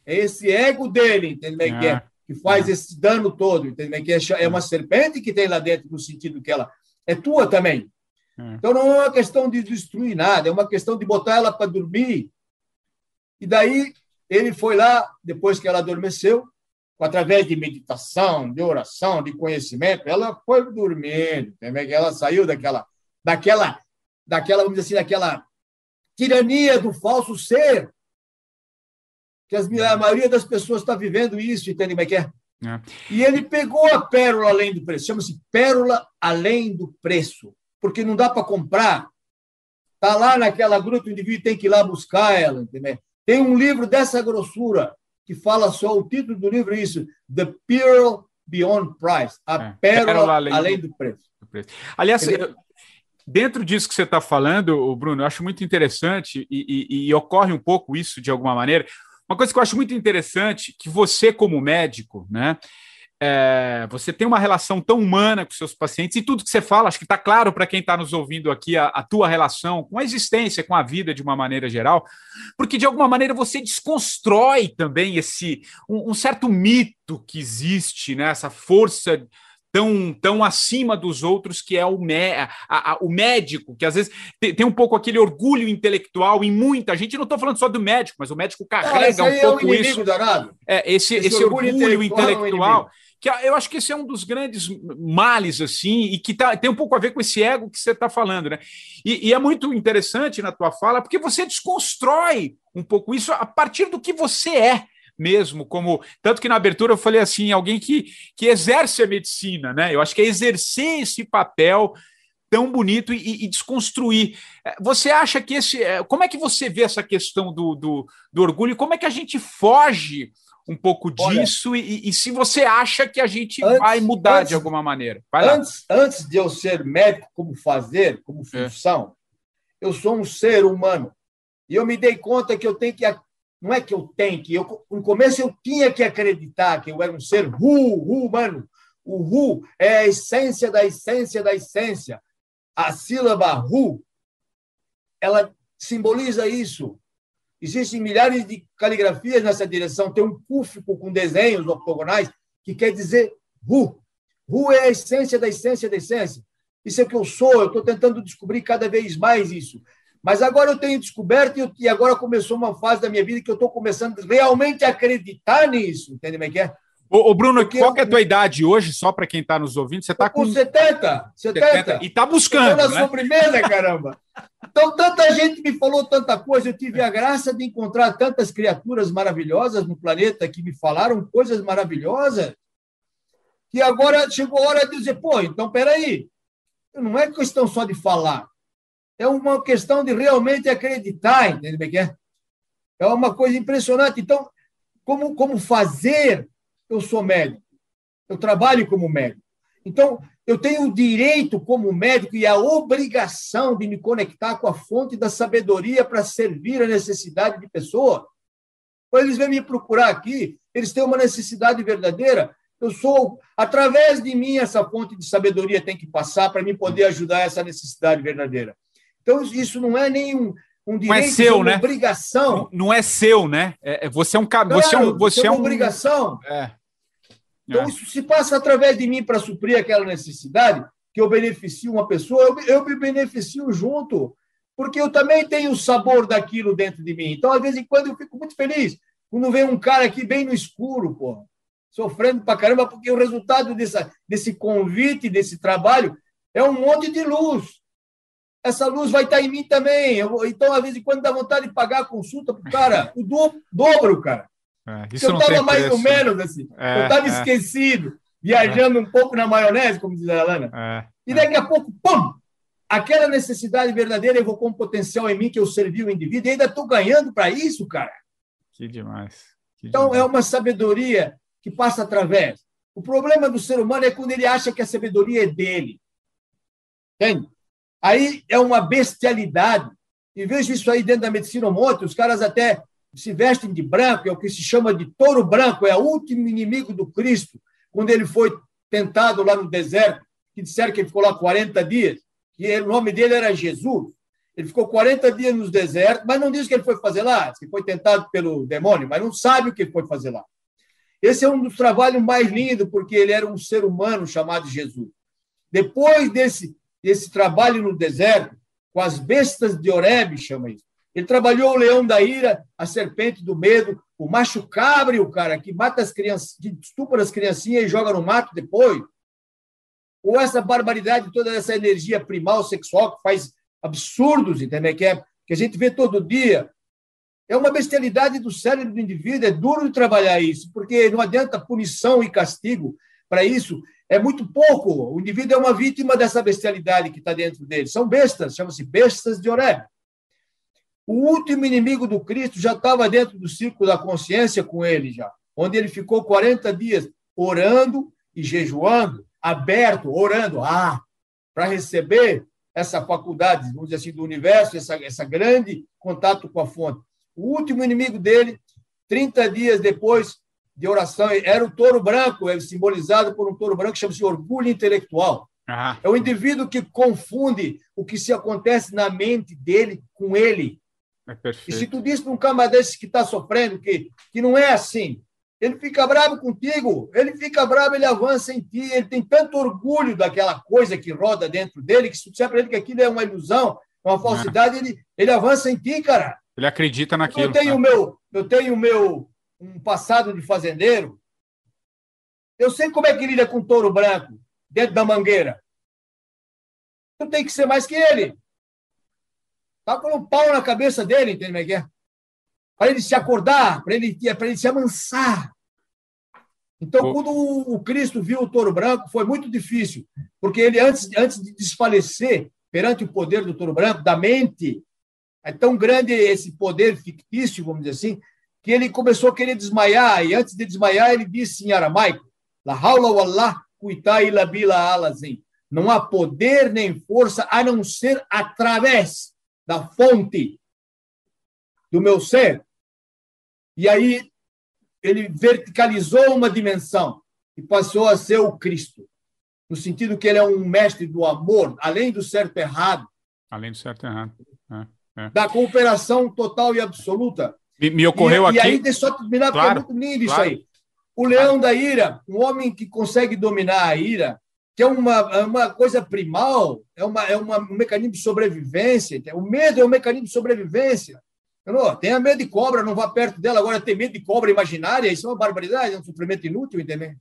É esse ego dele, entende bem, que, é, que faz esse dano todo, entende bem, que é uma serpente que tem lá dentro, no sentido que ela é tua também. Então, não é uma questão de destruir nada, é uma questão de botar ela para dormir. E daí ele foi lá, depois que ela adormeceu, através de meditação, de oração, de conhecimento, ela foi dormindo, ela saiu daquela, daquela, daquela, vamos dizer assim, daquela tirania do falso ser, que a maioria das pessoas está vivendo isso, entende como é que é? É. E ele pegou a pérola além do preço, chama-se pérola além do preço, porque não dá para comprar, está lá naquela gruta, o indivíduo tem que ir lá buscar ela, entendeu? Tem um livro dessa grossura que fala só, o título do livro é isso, The Pearl Beyond Price, a é, pérola, pérola além, além do, do, preço. do preço. Aliás, eu, dentro disso que você está falando, Bruno, eu acho muito interessante e, e, e ocorre um pouco isso de alguma maneira. Uma coisa que eu acho muito interessante, que você como médico, né, é, você tem uma relação tão humana com seus pacientes e tudo que você fala, acho que está claro para quem está nos ouvindo aqui a, a tua relação com a existência, com a vida de uma maneira geral, porque de alguma maneira você desconstrói também esse um, um certo mito que existe, né? Essa força tão, tão acima dos outros que é o, mé, a, a, o médico, que às vezes tem, tem um pouco aquele orgulho intelectual em muita gente, não estou falando só do médico, mas o médico carrega ah, um pouco é um isso. É, esse, esse, esse orgulho, orgulho intelectual, intelectual que eu acho que esse é um dos grandes males, assim, e que tá, tem um pouco a ver com esse ego que você está falando, né? E, e é muito interessante na tua fala, porque você desconstrói um pouco isso a partir do que você é mesmo, como tanto que na abertura eu falei assim, alguém que, que exerce a medicina, né? Eu acho que é exercer esse papel tão bonito e, e desconstruir. Você acha que esse... Como é que você vê essa questão do, do, do orgulho? Como é que a gente foge um pouco disso? Olha, e, e se você acha que a gente antes, vai mudar antes, de alguma maneira. Vai antes, lá. Antes de eu ser médico, como fazer, como função, é. eu sou um ser humano. E eu me dei conta que eu tenho que... Não é que eu tenho que... Eu, no começo eu tinha que acreditar que eu era um ser humano, O Ru é a essência da essência da essência. A sílaba Ru, ela simboliza isso. Existem milhares de caligrafias nessa direção. Tem um cúfico com desenhos octogonais que quer dizer Ru. Ru é a essência da essência da essência. Isso é o que eu sou. Eu estou tentando descobrir cada vez mais isso. Mas agora eu tenho descoberto e agora começou uma fase da minha vida que eu estou começando realmente a acreditar nisso. Entende como é que é? Ô, ô Bruno, porque qual que é a tua idade hoje, só para quem está nos ouvindo? Você está com... setenta. E está buscando, né? Estou na sobremesa, caramba. Então, tanta gente me falou tanta coisa. Eu tive a graça de encontrar tantas criaturas maravilhosas no planeta que me falaram coisas maravilhosas que agora chegou a hora de dizer, pô, então, peraí. Não é questão só de falar. É uma questão de realmente acreditar, entende bem que é? É uma coisa impressionante. Então, como, como fazer? Eu sou médico. Eu trabalho como médico. Então, eu tenho o direito como médico e a obrigação de me conectar com a fonte da sabedoria para servir a necessidade de pessoa. Quando eles vêm me procurar aqui, eles têm uma necessidade verdadeira. Eu sou, através de mim, essa fonte de sabedoria tem que passar para mim poder ajudar essa necessidade verdadeira. Então, isso não é nenhum um direito, não é seu, é uma né? obrigação. Não, não é seu, né? É, você é um... Claro, você é, um, você é uma um... obrigação. É. Então, é. Isso se passa através de mim para suprir aquela necessidade, que eu beneficio uma pessoa, eu, eu me beneficio junto, porque eu também tenho o sabor daquilo dentro de mim. Então, às vezes, em quando eu fico muito feliz, quando vem um cara aqui bem no escuro, porra, sofrendo pra caramba, porque o resultado dessa, desse convite, desse trabalho, é um monte de luz. Essa luz vai estar em mim também. Eu, então, às vezes, quando dá vontade de pagar a consulta para o cara, o do, dobro, cara. É, isso eu estava mais preço. Ou menos assim. É, eu estava é. esquecido, viajando é. um pouco na maionese, como diz a Alana. É, e daqui é. a pouco, pum! Aquela necessidade verdadeira evocou um potencial em mim que eu servi o indivíduo e ainda estou ganhando para isso, cara. Que demais. Que então, demais. É uma sabedoria que passa através. O problema do ser humano é quando ele acha que a sabedoria é dele. Entende? Aí é uma bestialidade. E vejo isso aí dentro da medicina um monte. Os caras até se vestem de branco, é o que se chama de touro branco, é o último inimigo do Cristo, quando ele foi tentado lá no deserto, que disseram que ele ficou lá quarenta dias, e o nome dele era Jesus. Ele ficou quarenta dias no deserto, mas não diz o que ele foi fazer lá, que foi tentado pelo demônio, mas não sabe o que ele foi fazer lá. Esse é um dos trabalhos mais lindos, porque ele era um ser humano chamado Jesus. Depois desse... Esse trabalho no deserto, com as bestas de Horeb, chama isso. Ele trabalhou o leão da ira, a serpente do medo, o macho cabrio, o cara que mata as crianças, que estupra as criancinhas e joga no mato depois. Ou essa barbaridade, toda essa energia primal sexual que faz absurdos, entendeu? Que, é, que a gente vê todo dia. É uma bestialidade do cérebro do indivíduo, é duro de trabalhar isso, porque não adianta punição e castigo para isso. É muito pouco. O indivíduo é uma vítima dessa bestialidade que está dentro dele. São bestas, chama-se bestas de Horeb. O último inimigo do Cristo já estava dentro do círculo da consciência com ele já, onde ele ficou quarenta dias orando e jejuando, aberto, orando, ah, para receber essa faculdade, vamos dizer assim, do universo, essa, essa grande contato com a fonte. O último inimigo dele, trinta dias depois de oração, era o touro branco, é simbolizado por um touro branco que chama-se orgulho intelectual. Uhum. É o indivíduo que confunde o que se acontece na mente dele com ele. É perfeito. E se tu diz para um camarada desse que está sofrendo, que, que não é assim, ele fica bravo contigo, ele fica bravo, ele avança em ti, ele tem tanto orgulho daquela coisa que roda dentro dele, que se tu disser para ele que aquilo é uma ilusão, uma falsidade, uhum. ele, ele avança em ti, cara. Ele acredita naquilo. Eu tenho o meu... Eu tenho o meu um passado de fazendeiro, eu sei como é que lida com um touro branco dentro da mangueira. Tu tem que ser mais que ele. Tá com um pau na cabeça dele, entende como é que é? Para ele se acordar, para ele, para ele se amansar. Então, oh. quando o Cristo viu o touro branco, foi muito difícil, porque ele, antes, antes de desfalecer perante o poder do touro branco, da mente, é tão grande esse poder fictício, vamos dizer assim, que ele começou a querer desmaiar, e antes de desmaiar, ele disse em aramaico, La haula wallah kuitai la bila alazim. Não há poder nem força a não ser através da fonte do meu ser. E aí ele verticalizou uma dimensão. e passou a ser o Cristo, no sentido que ele é um mestre do amor, além do certo e errado. Além do certo e errado. É, é. Da cooperação total e absoluta. Me, me ocorreu e, aqui... E aí, deixa eu terminar, claro, porque é muito lindo isso claro. Aí. O leão da ira, um homem que consegue dominar a ira, que é uma, uma coisa primal, é, uma, é uma, um mecanismo de sobrevivência. O medo é um mecanismo de sobrevivência. Não, tenha medo de cobra, não vá perto dela. Agora, ter medo de cobra imaginária, isso é uma barbaridade, é um sofrimento inútil, entendeu?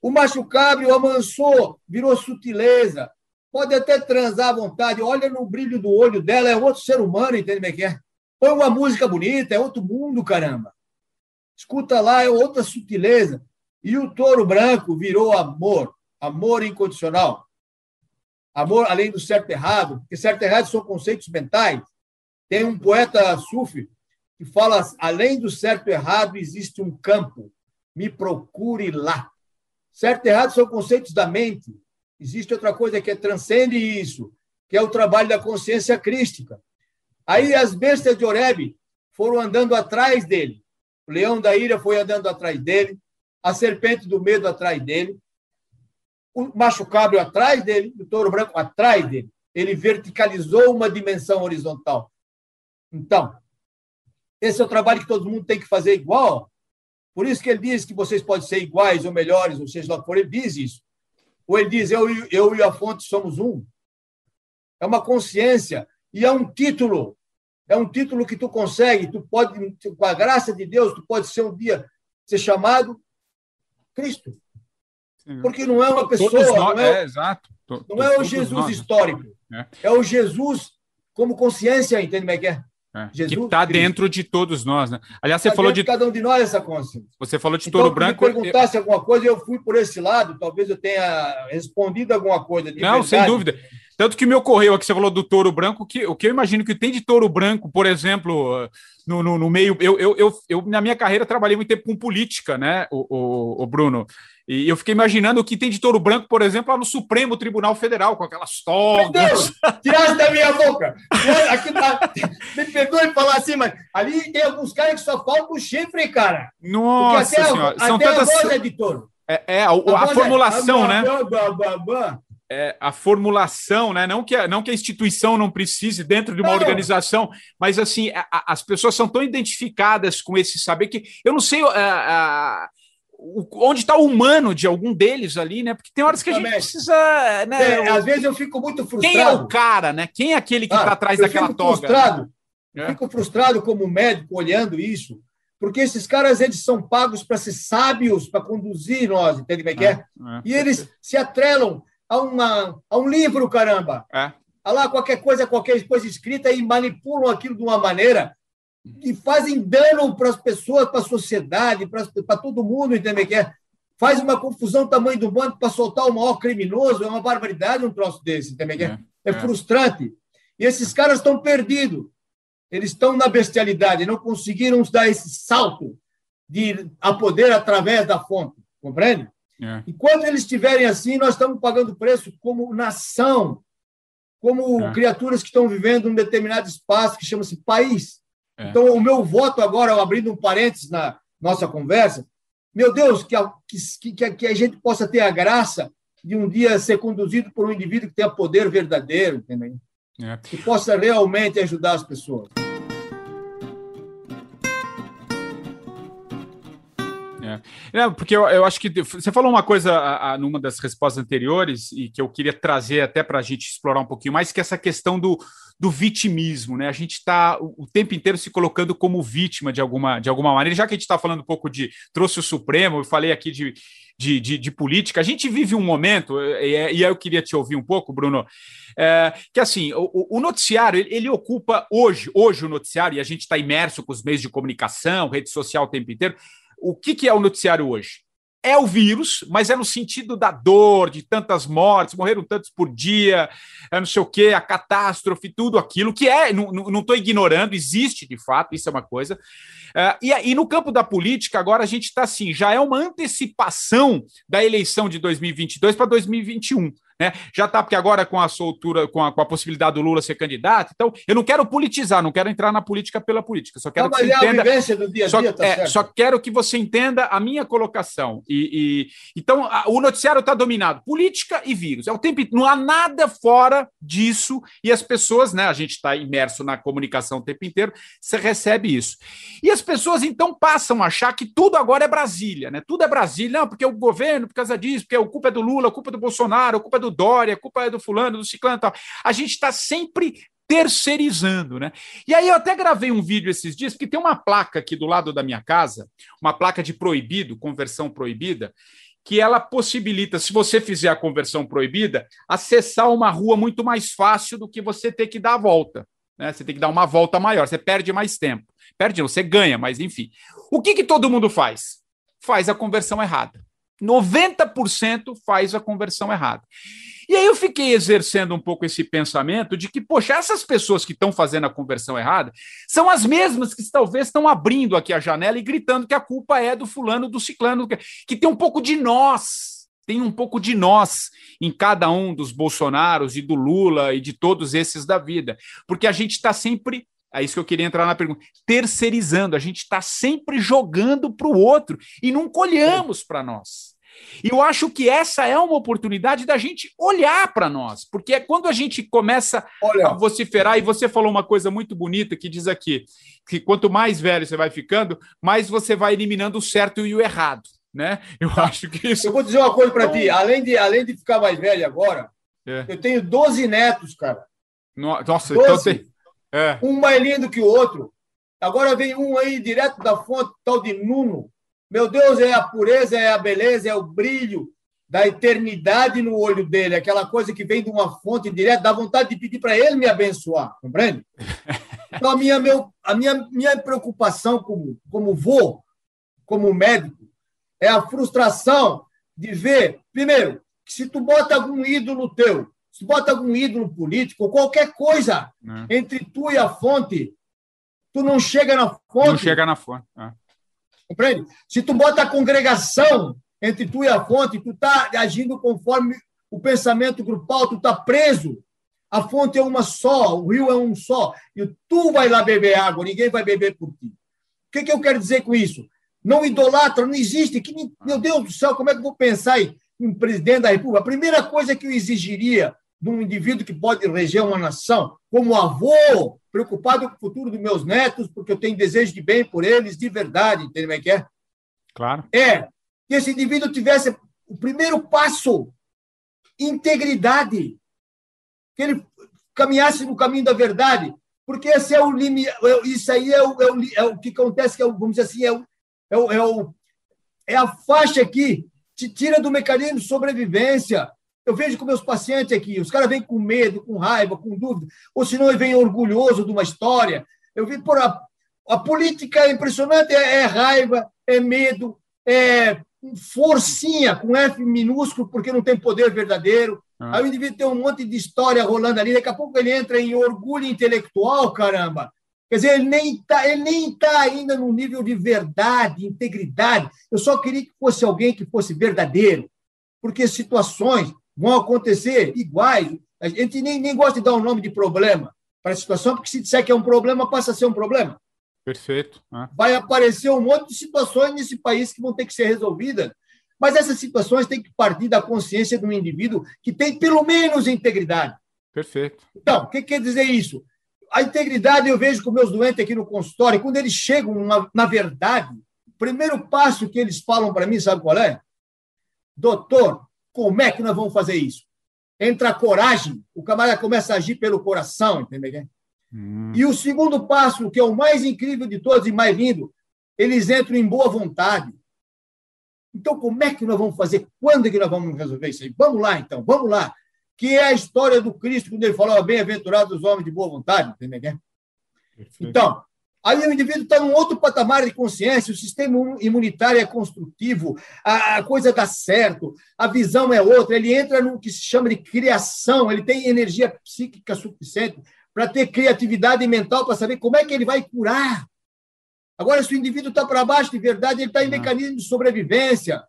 O macho cabrio amansou, virou sutileza. Pode até transar à vontade. Olha no brilho do olho dela, é outro ser humano, entende como é que é? Põe uma música bonita, é outro mundo, caramba. Escuta lá, é outra sutileza. E o touro branco virou amor, amor incondicional. Amor além do certo e errado, porque certo e errado são conceitos mentais. Tem um poeta sufi que fala, além do certo e errado, existe um campo, me procure lá. Certo e errado são conceitos da mente. Existe outra coisa que é transcende isso, que é o trabalho da consciência crística. Aí as bestas de Horebe foram andando atrás dele. O leão da ira foi andando atrás dele, a serpente do medo atrás dele, o macho cabrio atrás dele, o touro branco atrás dele. Ele verticalizou uma dimensão horizontal. Então, esse é o trabalho que todo mundo tem que fazer igual. Por isso que ele diz que vocês podem ser iguais ou melhores, ou seja lá o que for, ele diz isso. Ou ele diz, eu, eu e a fonte somos um. É uma consciência e é um título. É um título que tu consegue, tu pode, com a graça de Deus, tu pode ser um dia ser chamado Cristo. Sim. Porque não é uma pessoa, todos nós, não é, é, exato. Não todos, é o Jesus nós, histórico, é. é o Jesus como consciência, entende como é que é? É, Jesus, que está dentro de todos nós, né? Aliás, você tá falou de cada um de nós essa consciência. Você falou de touro branco. Se me perguntasse eu... alguma coisa, eu fui por esse lado. Talvez eu tenha respondido alguma coisa. De Não, verdade. Sem dúvida. Tanto que me ocorreu aqui, você falou do touro branco. Que o que eu imagino que tem de touro branco, por exemplo, no, no, no meio. Eu, eu, eu, eu na minha carreira trabalhei muito tempo com política, né, o, o, o Bruno. E eu fiquei imaginando o que tem de touro branco, por exemplo, lá no Supremo Tribunal Federal, com aquelas togas. Meu Deus, tirasse da minha boca. Aqui tá... Me perdoe falar assim, mas ali tem alguns caras que só faltam o chifre, cara. Nossa até senhora. A, São até tantas... a voz é de touro. É, é a, a, a, a formulação, é... né? É, a formulação, né? Não que a, não que a instituição não precise dentro de uma não. organização, mas assim, a, a, as pessoas são tão identificadas com esse saber que eu não sei... A, a... onde está o humano de algum deles ali, né? Porque tem horas que a gente precisa... Né? É, às vezes eu fico muito frustrado. Quem é o cara, né? Quem é aquele que está ah, atrás daquela toga? Frustrado. Né? Eu é. fico frustrado como médico olhando isso, porque esses caras, eles são pagos para ser sábios, para conduzir nós, entende como é que é? é? E eles se atrelam a, uma, a um livro, caramba. É. A lá qualquer coisa, qualquer coisa escrita e manipulam aquilo de uma maneira... E fazem dano para as pessoas, para a sociedade, para todo mundo, entendeu? Que é, faz uma confusão do tamanho do mundo para soltar o maior criminoso, é uma barbaridade um troço desse, entendeu? Que é, é, é frustrante. E esses caras estão perdidos, eles estão na bestialidade, não conseguiram dar esse salto de a poder através da fonte, compreende? É. E quando eles estiverem assim, nós estamos pagando preço como nação, como é. criaturas que estão vivendo um determinado espaço que chama-se país. É. Então, o meu voto agora, abrindo um parênteses na nossa conversa, meu Deus, que a, que, que a gente possa ter a graça de um dia ser conduzido por um indivíduo que tenha poder verdadeiro, entendeu? É. Que possa realmente ajudar as pessoas. É, porque eu, eu acho que você falou uma coisa a, a, numa das respostas anteriores e que eu queria trazer até para a gente explorar um pouquinho mais, que é essa questão do, do vitimismo, né? A gente está o, o tempo inteiro se colocando como vítima de alguma, de alguma maneira. Já que a gente está falando um pouco de... Trouxe o Supremo, eu falei aqui de, de, de, de política. A gente vive um momento, e aí eu queria te ouvir um pouco, Bruno, é, que assim, o, o noticiário, ele, ele ocupa hoje, hoje o noticiário, e a gente está imerso com os meios de comunicação, rede social o tempo inteiro. O que, que é o noticiário hoje? É o vírus, mas é no sentido da dor, de tantas mortes, morreram tantos por dia, é não sei o quê, a catástrofe, tudo aquilo, que é, não estou ignorando, existe de fato, isso é uma coisa. Uh, e, e no campo da política, agora a gente está assim, já é uma antecipação da eleição de dois mil e vinte e dois para dois mil e vinte e um. né? Já está, porque agora com a soltura, com a, com a possibilidade do Lula ser candidato, então eu não quero politizar, não quero entrar na política pela política, só quero não, que você entenda, a vivência do dia a só, dia, tá é, certo. Só quero que você entenda a minha colocação. E, e então a, o noticiário está dominado, política e vírus, é o tempo, não há nada fora disso, e as pessoas, né? A gente está imerso na comunicação o tempo inteiro, você recebe isso. E as pessoas então passam a achar que tudo agora é Brasília, né? Tudo é Brasília, não, porque o governo, por causa disso, porque a culpa é do Lula, a culpa é do Bolsonaro, a culpa é do Dória, a culpa é do fulano, do ciclano e tal. A gente está sempre terceirizando, né? E aí eu até gravei um vídeo esses dias, porque tem uma placa aqui do lado da minha casa, uma placa de proibido, conversão proibida, que ela possibilita, se você fizer a conversão proibida, acessar uma rua muito mais fácil do que você ter que dar a volta, né? Você tem que dar uma volta maior, você perde mais tempo. Perde não, você ganha, mas enfim. O que que todo mundo faz? Faz a conversão errada. noventa por cento faz a conversão errada. E aí eu fiquei exercendo um pouco esse pensamento de que, poxa, essas pessoas que estão fazendo a conversão errada são as mesmas que talvez estão abrindo aqui a janela e gritando que a culpa é do fulano, do ciclano, que tem um pouco de nós, tem um pouco de nós em cada um dos Bolsonaros e do Lula e de todos esses da vida, porque a gente está sempre... É isso que eu queria entrar na pergunta. Terceirizando, a gente está sempre jogando para o outro e nunca olhamos para nós. E eu acho que essa é uma oportunidade da gente olhar para nós, porque é quando a gente começa Olha. a vociferar, e você falou uma coisa muito bonita que diz aqui, que quanto mais velho você vai ficando, mais você vai eliminando o certo e o errado, né? Eu acho que isso... Eu vou dizer uma coisa para ti, além de, além de ficar mais velho agora, é. eu tenho doze netos, cara. Nossa, doze. Então tem... É. Um mais lindo que o outro. Agora vem um aí direto da fonte, tal de Nuno. Meu Deus, é a pureza, é a beleza, é o brilho da eternidade no olho dele. Aquela coisa que vem de uma fonte direta, dá vontade de pedir para ele me abençoar, compreende? Então, a minha, meu, a minha, minha preocupação como, como vô, como médico, é a frustração de ver, primeiro, que se tu bota algum ídolo teu, se bota algum ídolo político, qualquer coisa é. entre tu e a fonte, tu não chega na fonte. Não chega na fonte. É. Compreende? Se tu bota a congregação entre tu e a fonte, tu está agindo conforme o pensamento grupal, tu está preso. A fonte é uma só, o rio é um só. E tu vai lá beber água, ninguém vai beber por ti. O que, que eu quero dizer com isso? Não idolatra, não existe. Que, meu Deus do céu, como é que eu vou pensar em, em presidente da República? A primeira coisa que eu exigiria de um indivíduo que pode reger uma nação, como avô, preocupado com o futuro dos meus netos, porque eu tenho desejo de bem por eles, de verdade, entende como é que é? Claro. É, que esse indivíduo tivesse o primeiro passo, integridade, que ele caminhasse no caminho da verdade, porque esse é o limite, isso aí é o, é o, é o que acontece, que é o, vamos dizer assim, é, o, é, o, é, o, é a faixa que te tira do mecanismo de sobrevivência. Eu vejo com meus pacientes aqui, os caras vêm com medo, com raiva, com dúvida, ou senão ele vem orgulhoso de uma história. Eu vi por a, a política é impressionante, é, é raiva, é medo, é forcinha, com F minúsculo, porque não tem poder verdadeiro. Ah. Aí o indivíduo tem um monte de história rolando ali, daqui a pouco ele entra em orgulho intelectual, caramba. Quer dizer, ele nem tá, ele nem tá ainda no nível de verdade, integridade. Eu só queria que fosse alguém que fosse verdadeiro, porque situações vão acontecer iguais. A gente nem, nem gosta de dar o um nome de problema para a situação, porque se disser que é um problema, passa a ser um problema. Perfeito. Ah. Vai aparecer um monte de situações nesse país que vão ter que ser resolvidas, mas essas situações têm que partir da consciência de um indivíduo que tem, pelo menos, integridade. Perfeito. Então, o que quer dizer isso? A integridade, eu vejo com meus doentes aqui no consultório, quando eles chegam na, na verdade, o primeiro passo que eles falam para mim, sabe qual é? Doutor, como é que nós vamos fazer isso? Entra a coragem, o camarada começa a agir pelo coração, entendeu? Hum. E o segundo passo, que é o mais incrível de todos e mais lindo, eles entram em boa vontade. Então, como é que nós vamos fazer? Quando é que nós vamos resolver isso aí? Vamos lá, então, vamos lá. Que é a história do Cristo, quando ele falava bem-aventurados os homens de boa vontade, entendeu? Então, aí o indivíduo está num outro patamar de consciência, o sistema imunitário é construtivo, a coisa dá certo, a visão é outra, ele entra no que se chama de criação, ele tem energia psíquica suficiente para ter criatividade mental, para saber como é que ele vai curar. Agora, se o indivíduo está para baixo de verdade, ele está em mecanismo de sobrevivência.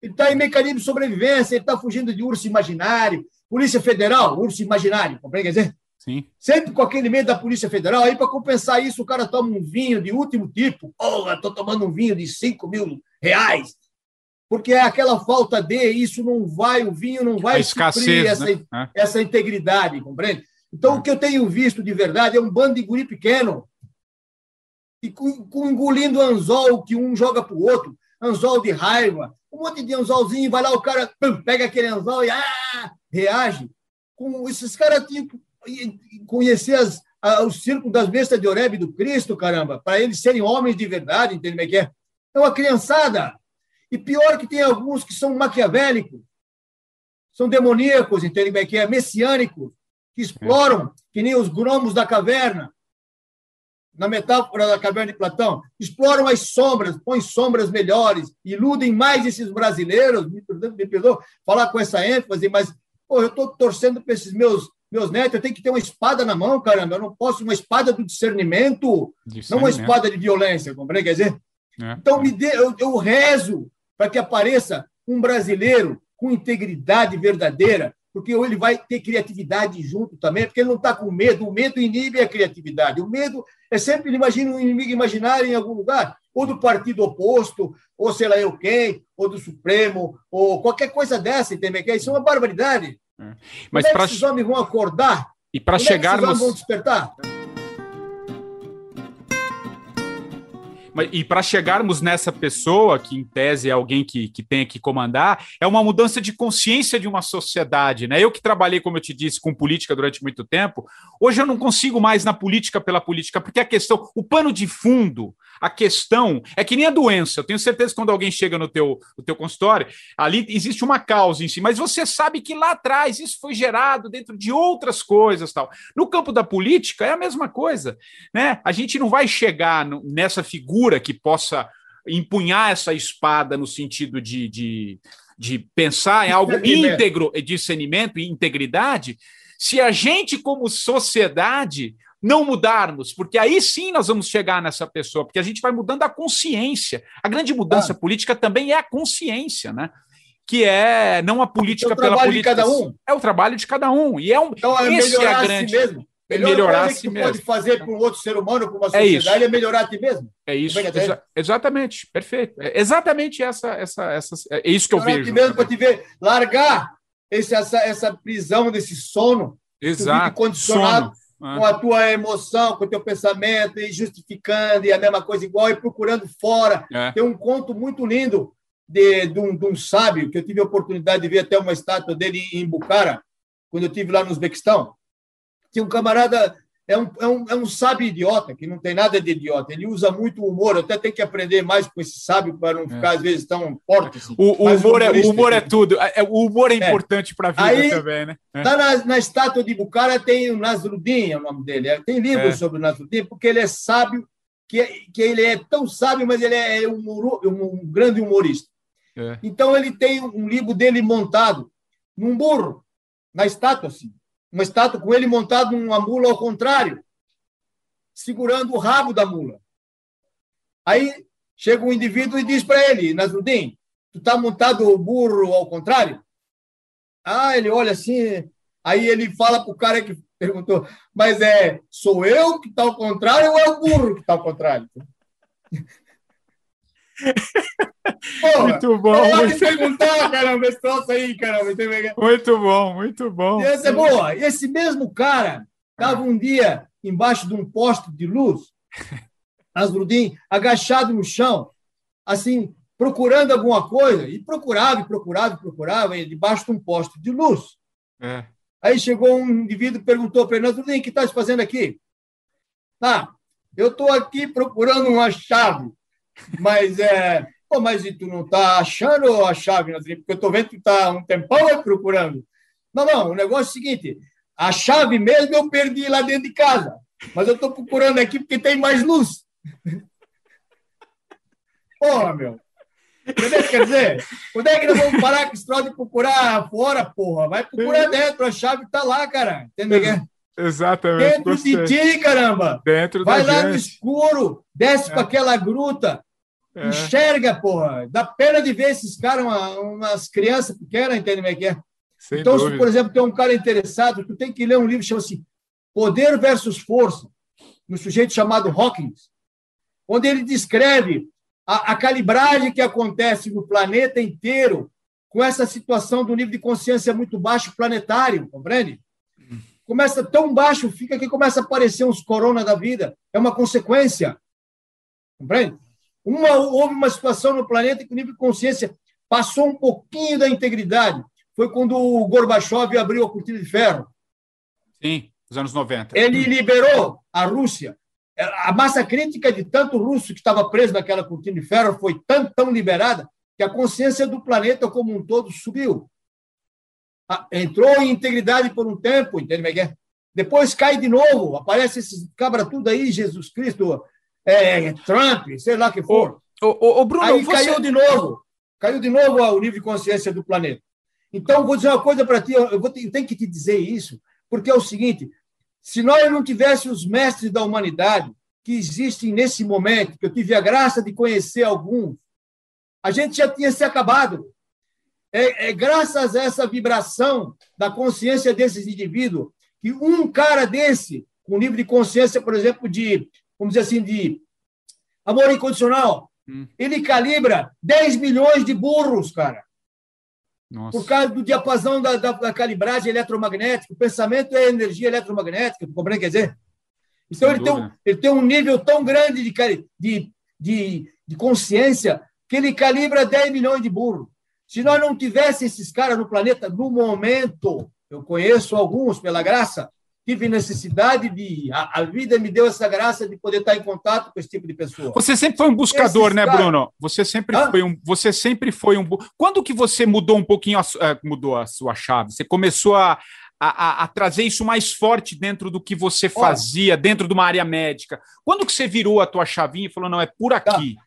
Ele está em mecanismo de sobrevivência, ele está fugindo de urso imaginário. Polícia Federal, urso imaginário, compreende? Quer dizer? Sim. Sempre com aquele medo da Polícia Federal. Aí, para compensar isso, o cara toma um vinho de último tipo. Oh, estou tomando um vinho de cinco mil reais. Porque é aquela falta de, isso não vai, o vinho não vai suprir essa, né? é. essa integridade, compreende? Então, é. o que eu tenho visto de verdade é um bando de guri pequeno e com, com engolindo anzol que um joga para o outro, anzol de raiva, um monte de anzolzinho, vai lá, o cara pum, pega aquele anzol e ah, reage. Com esses caras tinham que conhecer as, a, o círculo das bestas de Horebe do Cristo, caramba, para eles serem homens de verdade, entende como é que é? Então, a criançada... E pior que tem alguns que são maquiavélicos, são demoníacos, entendem bem que é messiânico, que exploram, que nem os gnomos da caverna, na metáfora da caverna de Platão, exploram as sombras, põem sombras melhores, iludem mais esses brasileiros, me perdoa falar com essa ênfase, mas pô, eu estou torcendo para esses meus, meus netos, eu tenho que ter uma espada na mão, caramba, eu não posso, uma espada do discernimento, discernimento. Não uma espada de violência, compreende? Quer dizer, é, então é. Me dê, eu, eu rezo para que apareça um brasileiro com integridade verdadeira, porque ele vai ter criatividade junto também, porque ele não está com medo. O medo inibe a criatividade. O medo é sempre, ele imagina um inimigo imaginário em algum lugar, ou do partido oposto, ou sei lá eu quem, ou do Supremo, ou qualquer coisa dessa, entendeu? Isso é uma barbaridade. É. Mas como é pra... esses homens vão acordar? E para chegarmos... Como é que esses homens vão despertar? E para chegarmos nessa pessoa, que em tese é alguém que, que tenha que comandar, é uma mudança de consciência de uma sociedade, né? Eu que trabalhei, como eu te disse, com política durante muito tempo, hoje eu não consigo mais na política pela política, porque a questão, o pano de fundo, a questão é que nem a doença. Eu tenho certeza que quando alguém chega no teu, no teu consultório, ali existe uma causa em si, mas você sabe que lá atrás isso foi gerado dentro de outras coisas, tal. No campo da política é a mesma coisa, né? A gente não vai chegar no, nessa figura que possa empunhar essa espada no sentido de, de, de pensar em algo íntegro, discernimento e integridade, se a gente, como sociedade, não mudarmos, porque aí sim nós vamos chegar nessa pessoa, porque a gente vai mudando a consciência. A grande mudança ah. política também é a consciência, né? Que é não a política é pela política. De cada um. É o trabalho de cada um. E é um então, é esse é a grande... Si mesmo. Melhor melhorar a si mesmo. O que tu pode fazer para um outro ser humano, para uma sociedade, é, é melhorar a ti mesmo. É isso. Exa- exatamente. Perfeito. É exatamente essa, essa, essa, é isso que melhorar eu vejo. Melhorar a ti mesmo para te ver, largar esse, essa, essa prisão desse sono. Exato. Que tu condicionado sono. com ah. a tua emoção, com o teu pensamento, e justificando, e a mesma coisa igual, e procurando fora. É. Tem um conto muito lindo de, de, um, de um sábio, que eu tive a oportunidade de ver até uma estátua dele em Bukhara, quando eu estive lá no Uzbequistão. Que um camarada é um, é, um, é um sábio idiota, que não tem nada de idiota. Ele usa muito humor. Eu até tenho que aprender mais com esse sábio para não ficar, é. às vezes, tão forte. Assim, o, o, humor é, o humor é tudo. O humor é, é. importante para a vida aí, também, né? É. Tá na, na estátua de Bukhara tem o Nasrudin, é o nome dele. Tem livros é. sobre o Nasrudin, porque ele é sábio, que, que ele é tão sábio, mas ele é humor, um, um grande humorista. É. Então, ele tem um livro dele montado num burro, na estátua, assim. Uma estátua com ele montado numa mula ao contrário, segurando o rabo da mula. Aí chega um indivíduo e diz para ele, Nasrudin, tu está montado o burro ao contrário? Ah, ele olha assim, aí ele fala para o cara que perguntou, mas é, sou eu que está ao contrário ou é o burro que está ao contrário? Porra, muito bom. Muito... perguntar, caramba, esse troço aí, caramba. Muito bom, muito bom. Essa é boa. Esse mesmo cara estava um dia embaixo de um poste de luz, Nasrudin, agachado no chão, assim, procurando alguma coisa, e procurava, e procurava, e procurava, debaixo de um poste de luz. É. Aí chegou um indivíduo e perguntou para ele, Nasrudin, o que estás fazendo aqui? Ah, eu estou aqui procurando uma chave. Mas, é, pô, mas e tu não está achando a chave, Nasrudin? Porque eu estou vendo que tu está um tempão procurando. Não, não, o negócio é o seguinte, a chave mesmo eu perdi lá dentro de casa, mas eu estou procurando aqui porque tem mais luz. Porra, meu. Quer dizer, quando é que nós vamos parar com esse troço de procurar fora, porra? Vai procurar dentro, a chave está lá, cara. Entendeu? Exatamente. Dentro gostei. de ti, caramba. Dentro Vai da lá gente. no escuro, desce é. para aquela gruta. É. Enxerga, porra. Dá pena de ver esses caras, uma, umas crianças pequenas, entende como é que é? Sem então, dúvida. Se, por exemplo, tem um cara interessado, tu tem que ler um livro que chama assim Poder versus Força, no sujeito chamado Hawkins, onde ele descreve a, a calibragem que acontece no planeta inteiro com essa situação do nível de consciência muito baixo planetário, compreende? Começa tão baixo, fica que começa a aparecer uns corona da vida. É uma consequência, compreende? Uma, houve uma situação no planeta que o nível de consciência passou um pouquinho da integridade. Foi quando o Gorbachev abriu a cortina de ferro. Sim, nos anos noventa. Ele liberou a Rússia. A massa crítica de tanto russo que estava preso naquela cortina de ferro foi tão, tão liberada que a consciência do planeta como um todo subiu. Entrou em integridade por um tempo, entende como é que é? Depois cai de novo, aparece esses cabra tudo aí, Jesus Cristo, é, Trump, sei lá o que for. Ô, ô, ô, Bruno, aí você... caiu de novo. Caiu de novo o nível de consciência do planeta. Então, vou dizer uma coisa para ti, eu vou ter, tenho que te dizer isso, porque é o seguinte, se nós não tivéssemos os mestres da humanidade que existem nesse momento, que eu tive a graça de conhecer alguns, a gente já tinha se acabado. É, é graças a essa vibração da consciência desses indivíduos que um cara desse, com nível de consciência, por exemplo, de, vamos dizer assim, de amor incondicional, hum. ele calibra dez milhões de burros, cara. Nossa. Por causa do diapasão da, da, da calibragem eletromagnética. O pensamento é energia eletromagnética, compreende? Quer dizer? Então, ele tem, um, ele tem um nível tão grande de, de, de, de consciência que ele calibra dez milhões de burros. Se nós não tivéssemos esses caras no planeta, no momento, eu conheço alguns, pela graça, tive necessidade de... A, a vida me deu essa graça de poder estar em contato com esse tipo de pessoa. Você sempre foi um buscador, esses né, caras... Bruno? Você sempre, foi um, você sempre foi um... Quando que você mudou um pouquinho, a, mudou a sua chave? Você começou a, a, a trazer isso mais forte dentro do que você fazia, Olha, dentro de uma área médica. Quando que você virou a tua chavinha e falou, não, é por aqui? Tá.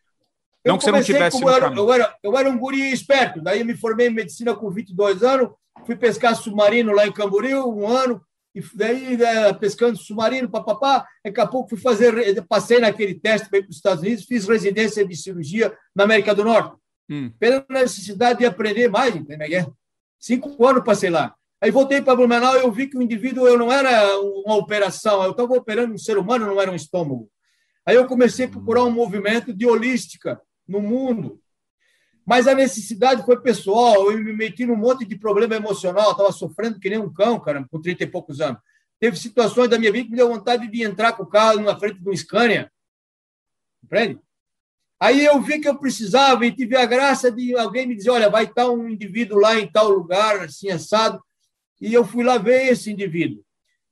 Não eu que você não tivesse eu era, eu, era, eu era um guri esperto, daí eu me formei em medicina com vinte e dois anos, fui pescar submarino lá em Camboriú, um ano, e daí pescando submarino, papapá, daqui a pouco fui fazer, passei naquele teste para ir para os Estados Unidos, fiz residência de cirurgia na América do Norte, hum. pela necessidade de aprender mais, entendeu? Cinco anos passei lá. Aí voltei para Blumenau e eu vi que o indivíduo, eu não era uma operação, eu estava operando um ser humano, não era um estômago. Aí eu comecei a procurar um movimento de holística no mundo, mas a necessidade foi pessoal, eu me meti num monte de problema emocional, estava sofrendo que nem um cão, caramba, com trinta e poucos anos. Teve situações da minha vida que me deu vontade de entrar com o carro na frente de um Scania, compreende? Aí eu vi que eu precisava e tive a graça de alguém me dizer, olha, vai estar um indivíduo lá em tal lugar, assim, assado, e eu fui lá ver esse indivíduo.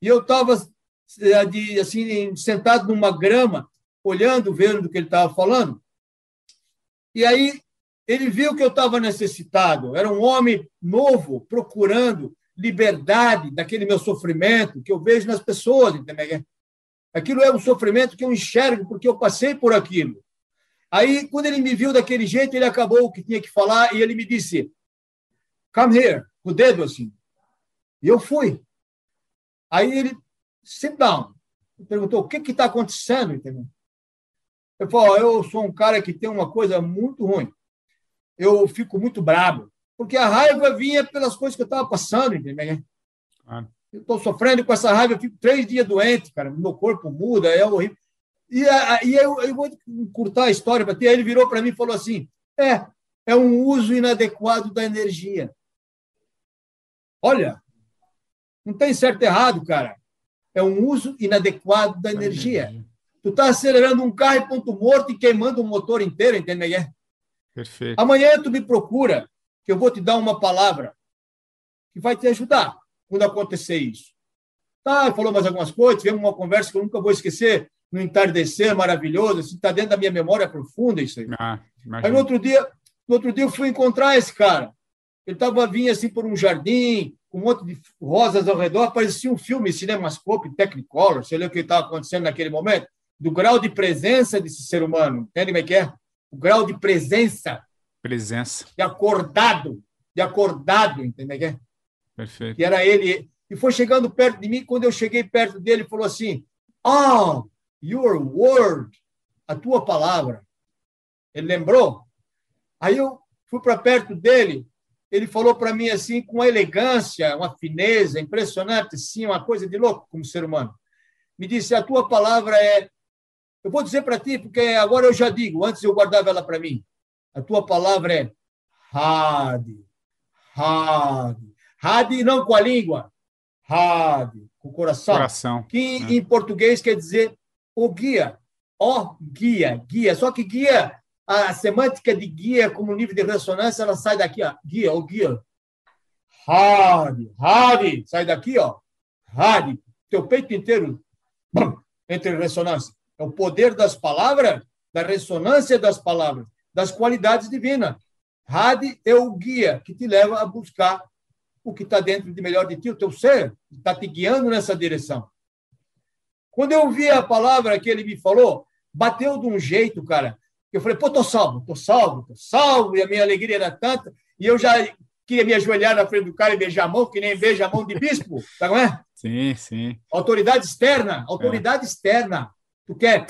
E eu estava, assim, sentado numa grama, olhando, vendo do que ele estava falando. E aí ele viu que eu estava necessitado. Era um homem novo, procurando liberdade daquele meu sofrimento que eu vejo nas pessoas. Entendeu? Aquilo é um sofrimento que eu enxergo porque eu passei por aquilo. Aí, quando ele me viu daquele jeito, ele acabou o que tinha que falar e ele me disse, come here, com o dedo assim. E eu fui. Aí ele, sit down. Ele perguntou, o que está acontecendo? Entendeu? Eu falo, eu sou um cara que tem uma coisa muito ruim. Eu fico muito brabo. Porque a raiva vinha pelas coisas que eu estava passando, entendeu? Ah. Eu estou sofrendo com essa raiva, eu fico três dias doente, cara. Meu corpo muda, é horrível. E, e eu, eu vou encurtar a história para ter. Aí ele virou para mim e falou assim, é, é um uso inadequado da energia. Olha, não tem certo e errado, cara. É um uso inadequado da energia. energia. Tu tá acelerando um carro em ponto morto e queimando o motor inteiro, entendeu? Perfeito. Amanhã tu me procura, que eu vou te dar uma palavra que vai te ajudar quando acontecer isso. Tá, falou mais algumas coisas, tivemos uma conversa que eu nunca vou esquecer, no entardecer maravilhoso, assim, tá dentro da minha memória profunda isso aí. Ah, aí no outro dia, no outro dia eu fui encontrar esse cara. Ele tava vindo assim por um jardim, com um monte de rosas ao redor, parecia um filme Cinemascope, Technicolor, sei lá o que estava acontecendo naquele momento. Do grau de presença desse ser humano. Entende como é que é? O grau de presença. Presença. De acordado. De acordado, entende como é que é? Perfeito. E era ele. E foi chegando perto de mim. Quando eu cheguei perto dele, ele falou assim, oh, your word, a tua palavra Ele lembrou? Aí eu fui para perto dele, ele falou para mim assim, com uma elegância, uma fineza impressionante, sim, uma coisa de louco como ser humano. Me disse, a tua palavra é... Eu vou dizer para ti, porque agora eu já digo, antes eu guardava ela para mim. A tua palavra é Hadi, Hadi. Hadi não com a língua, Hadi, com o coração. Coração. Que é. Em português quer dizer o guia, ó guia, guia. Só que guia, a semântica de guia, como nível de ressonância, ela sai daqui, ó, guia, ó guia. Hadi, Hadi, sai daqui, ó, Hadi. Teu peito inteiro bum, entra em ressonância. É o poder das palavras, da ressonância das palavras, das qualidades divinas. Hadi é o guia que te leva a buscar o que está dentro de melhor de ti, o teu ser, que está te guiando nessa direção. Quando eu vi a palavra que ele me falou, bateu de um jeito, cara. Eu falei, pô, estou salvo, estou salvo, estou salvo. E a minha alegria era tanta. E eu já queria me ajoelhar na frente do cara e beijar a mão, que nem beija a mão de bispo. Sabe como é? Sim, sim. Autoridade externa, autoridade é. externa. Tu quer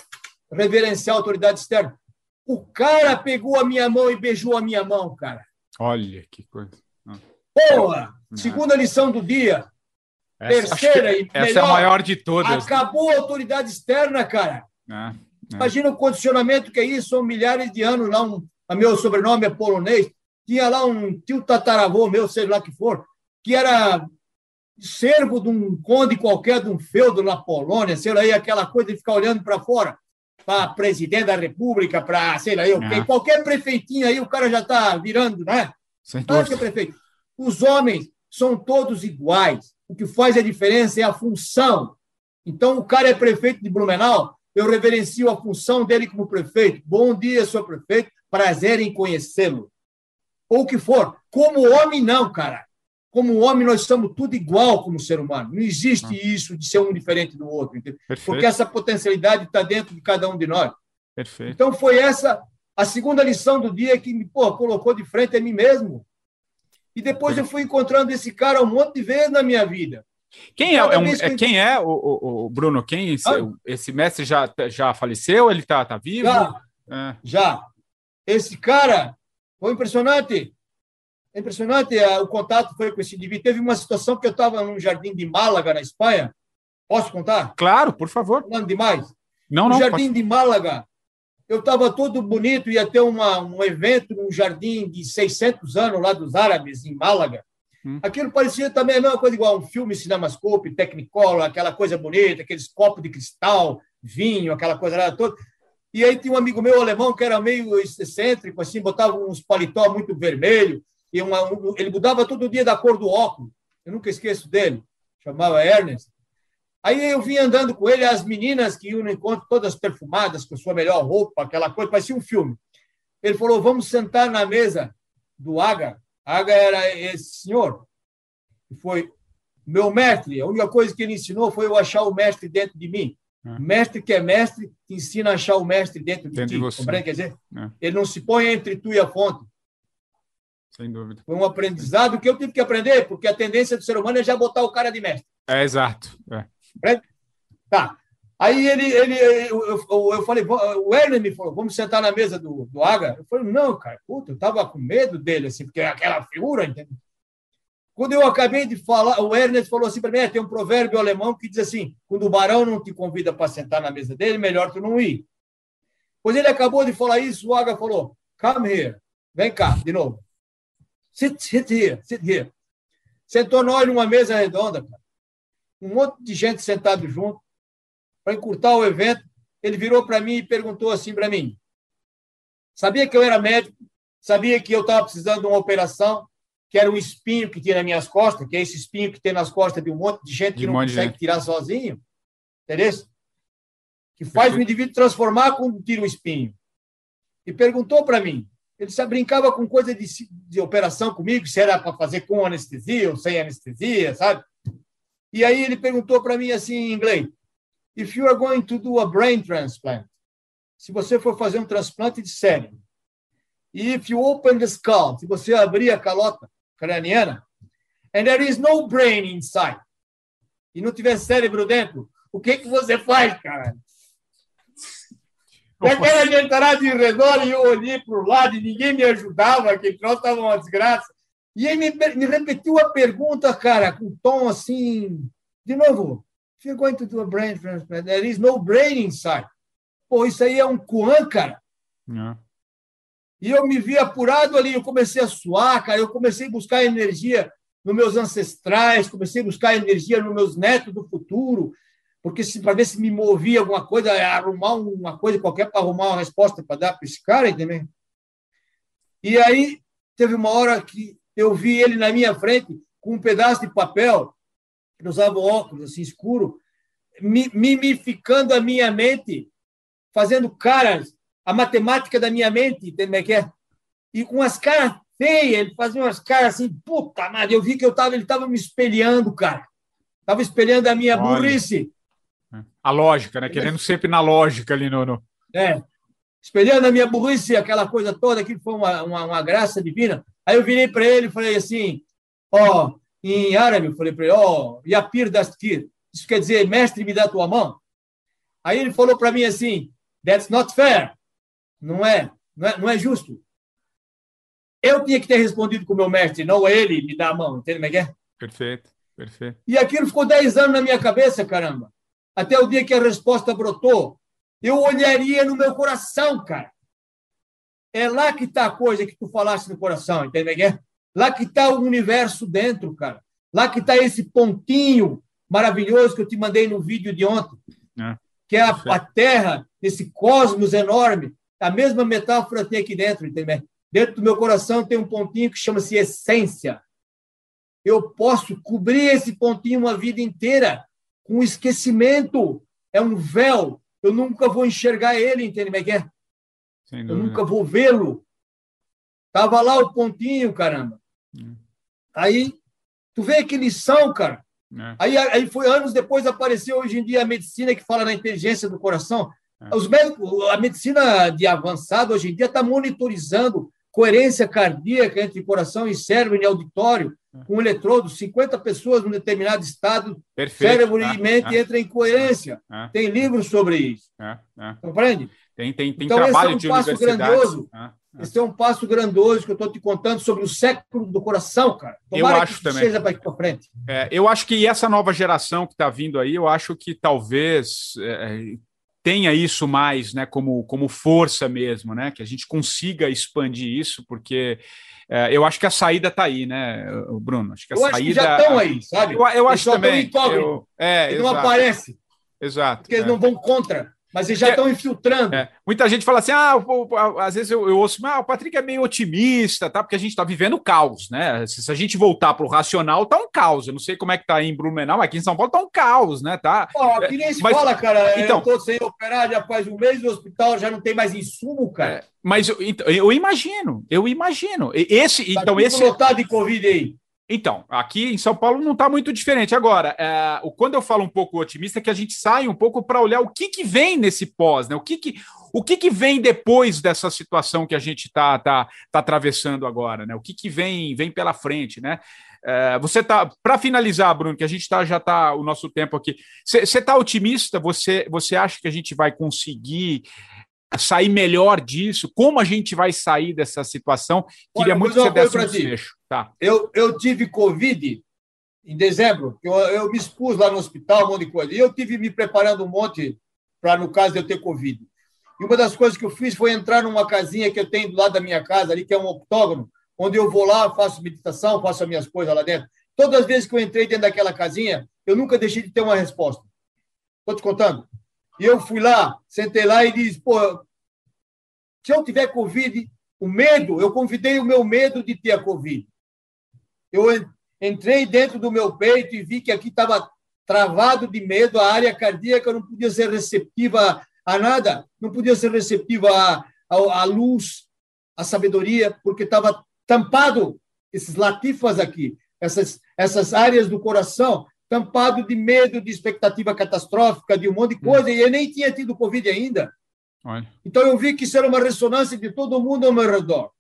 reverenciar a autoridade externa? O cara pegou a minha mão e beijou a minha mão, cara. Olha que coisa. Boa! Segunda lição do dia. Essa, Terceira e melhor. Essa é a maior de todas. Acabou a autoridade externa, cara. É, é. Imagina o condicionamento que é isso. São milhares de anos lá. Um, a meu sobrenome é polonês. Tinha lá um tio tataravô meu, sei lá que for, que era... servo de um conde qualquer, de um feudo na Polônia, sei lá, aquela coisa de ficar olhando para fora, para presidente da República, para, sei lá, eu, é. qualquer prefeitinho aí, o cara já está virando, né? Qualquer prefeito. Os homens são todos iguais. O que faz a diferença é a função. Então, o cara é prefeito de Blumenau, eu reverencio a função dele como prefeito. Bom dia, senhor prefeito, prazer em conhecê-lo. Ou o que for. Como homem, não, cara. Como homem, nós somos tudo igual como ser humano. Não existe isso de ser um diferente do outro. Porque essa potencialidade está dentro de cada um de nós. Perfeito. Então, foi essa a segunda lição do dia que me pô, colocou de frente a mim mesmo. E depois Perfeito. eu fui encontrando esse cara um monte de vezes na minha vida. Quem é, é, um, é, quem é o, o, o Bruno? Quem esse, ah, esse mestre já, já faleceu? Ele está tá vivo? Já, é. já. Esse cara foi impressionante. É impressionante, o contato foi com esse indivíduo. Teve uma situação que eu estava num jardim de Málaga, na Espanha. Posso contar? Claro, por favor. Falando demais. Não, não. No jardim posso... de Málaga, eu estava todo bonito, ia ter uma, um evento num jardim de seiscentos anos lá dos árabes, em Málaga. Hum. Aquilo parecia também a mesma coisa, igual um filme Cinemascope, Technicolor, aquela coisa bonita, aqueles copos de cristal, vinho, aquela coisa lá toda. E aí tinha um amigo meu alemão que era meio excêntrico, assim, botava uns paletó muito vermelho. E uma, ele mudava todo dia da cor do óculos. Eu nunca esqueço dele. Chamava Ernest. Aí eu vim andando com ele, as meninas que iam no encontro, todas perfumadas, com sua melhor roupa, aquela coisa, parecia um filme. Ele falou, vamos sentar na mesa do Aga. Aga era esse senhor, que foi meu mestre. A única coisa que ele ensinou foi eu achar o mestre dentro de mim. É. Mestre que é mestre, te ensina a achar o mestre dentro de Entendi ti. Você. Quer dizer, é. Ele não se põe entre tu e a fonte. Sem dúvida. Foi um aprendizado que eu tive que aprender, porque a tendência do ser humano é já botar o cara de mestre. É, exato. É. Tá. Aí ele, ele, eu, eu, eu falei, o Erlen me falou, vamos sentar na mesa do, do Aga? Eu falei, não, cara, puta, eu estava com medo dele, assim, porque é aquela figura, entendeu? Quando eu acabei de falar, o Erlen falou assim para mim, é, tem um provérbio alemão que diz assim, quando o barão não te convida para sentar na mesa dele, melhor tu não ir. Pois ele acabou de falar isso, o Aga falou, come here, vem cá, de novo. Sit, sit here, sit here. Sentou nós numa mesa redonda, cara. Um monte de gente sentado junto. Para encurtar o evento, ele virou para mim e perguntou assim para mim. Sabia que eu era médico, sabia que eu estava precisando de uma operação, que era um espinho que tinha nas minhas costas, que é esse espinho que tem nas costas de um monte de gente que de não consegue gente. tirar sozinho. Entendeu? Que faz o indivíduo transformar quando tira o espinho. E perguntou para mim. Ele só brincava com coisa de, de operação comigo, se era para fazer com anestesia ou sem anestesia, sabe? E aí ele perguntou para mim assim em inglês, if you are going to do a brain transplant, se você for fazer um transplante de cérebro, e if you open the skull, se você abrir a calota craniana, and there is no brain inside, e não tiver cérebro dentro, o que, que você faz, cara? Daquela de entrar de redor e eu olhei para o lado e ninguém me ajudava, que nós estávamos uma desgraça. E aí me, me repetiu a pergunta, cara, com um tom assim... De novo, if you're going to do a brain transplant, there is no brain inside. Pô, isso aí é um Kuan, cara. Não. E eu me vi apurado ali, eu comecei a suar, cara, eu comecei a buscar energia nos meus ancestrais, comecei a buscar energia nos meus netos do futuro, porque para ver se me movia alguma coisa, arrumar uma coisa qualquer para arrumar uma resposta para dar para esse cara, entendeu? E aí teve uma hora que eu vi ele na minha frente com um pedaço de papel, eu usava óculos assim, escuro, mimificando a minha mente, fazendo caras, a matemática da minha mente, entende como é que é? E com as caras feias, ele fazia umas caras assim, puta merda, eu vi que eu tava, ele estava me espelhando, cara. Estava espelhando a minha Olha. burrice. A lógica, né? Querendo sempre na lógica ali no... no... É. Espelhando a minha burrice, aquela coisa toda, aquilo foi uma, uma, uma graça divina. Aí eu virei para ele e falei assim, ó, oh, em árabe, eu falei para ele, ó, oh, yapir dastkir. Isso quer dizer, mestre, me dá tua mão. Aí ele falou para mim assim, that's not fair. Não é, não é, não é justo. Eu tinha que ter respondido com o meu mestre, não ele me dá a mão, entende como é que é? Perfeito, perfeito. E aquilo ficou dez anos na minha cabeça, caramba. Até o dia que a resposta brotou, eu olharia no meu coração, cara. É lá que está a coisa que tu falaste no coração, entende como é que é? Lá que está o universo dentro, cara. Lá que está esse pontinho maravilhoso que eu te mandei no vídeo de ontem, é, que é a, a Terra, esse cosmos enorme. A mesma metáfora tem aqui dentro, entendeu? Dentro do meu coração tem um pontinho que chama-se essência. Eu posso cobrir esse pontinho uma vida inteira com esquecimento. É um véu. Eu nunca vou enxergar ele, entende como é que é? Sem dúvida. Eu nunca vou vê-lo. Estava lá o pontinho, caramba. Hum. Aí, tu vê que lição, cara. É. Aí, aí foi anos depois, apareceu hoje em dia a medicina que fala na inteligência do coração. Os médicos, a medicina de avançado hoje em dia está monitorizando coerência cardíaca entre coração e cérebro em auditório, com um eletrodo, cinquenta pessoas num determinado estado, Perfeito. cérebro ah, e mente ah, entram em coerência. Ah, tem livros sobre isso. Ah, ah, Compreende? Tem, tem, tem então, trabalho esse é um passo grandioso. Ah, ah, esse é um passo grandioso que eu estou te contando sobre o século do coração, cara. Tomara eu acho que também. seja para frente. É, eu acho que essa nova geração que está vindo aí, eu acho que talvez... É, tenha isso mais, né, como, como força mesmo, né, que a gente consiga expandir isso, porque é, eu acho que a saída está aí, né, Bruno? Acho que a eu saída, acho que já estão aí, sabe? Eu, eu acho também. Eu, é, eles exato, não aparecem. Exato. Porque é. eles não vão contra, mas eles já estão é, infiltrando. É. Muita gente fala assim, ah, às vezes eu, eu ouço, ah, o Patrick é meio otimista, tá? Porque a gente está vivendo o caos, né? Se, se a gente voltar para o racional, tá um caos. Eu não sei como é que tá aí em Blumenau, aqui em São Paulo tá um caos, né? Tá? Pô, aqui nem se mas, fala, cara. Então, eu tô sem operar já faz um mês, o hospital já não tem mais insumo, cara. É, mas eu, eu imagino, eu imagino. Esse, tá então esse... lotado de Covid aí. Então, aqui em São Paulo não está muito diferente. Agora, é, quando eu falo um pouco otimista, é que a gente sai um pouco para olhar o que, que vem nesse pós, né? O que, que, o que, que vem depois dessa situação que a gente está tá, tá atravessando agora, né? O que, que vem, vem pela frente, né? É, você tá, para finalizar, Bruno, que a gente tá, já está o nosso tempo aqui. Você está otimista? Você, você acha que a gente vai conseguir sair melhor disso? Como a gente vai sair dessa situação? Queria Olha, muito que você desse um desfecho. Tá. Eu, eu tive Covid em dezembro, eu, eu me expus lá no hospital, um monte de coisa, e eu tive me preparando um monte para, no caso, de eu ter Covid. E uma das coisas que eu fiz foi entrar numa casinha que eu tenho do lado da minha casa, ali, que é um octógono, onde eu vou lá, faço meditação, faço as minhas coisas lá dentro. Todas as vezes que eu entrei dentro daquela casinha, eu nunca deixei de ter uma resposta. Estou te contando. E eu fui lá, sentei lá e disse, pô, se eu tiver Covid, o medo, eu convidei o meu medo de ter a Covid. Eu entrei dentro do meu peito e vi que aqui estava travado de medo, a área cardíaca não podia ser receptiva a nada, não podia ser receptiva à luz, à sabedoria, porque estava tampado, esses latifas aqui, essas, essas áreas do coração, tampado de medo, de expectativa catastrófica, de um monte de coisa, hum. e eu nem tinha tido Covid ainda. Olha. Então eu vi que isso era uma ressonância de todo mundo ao meu redor.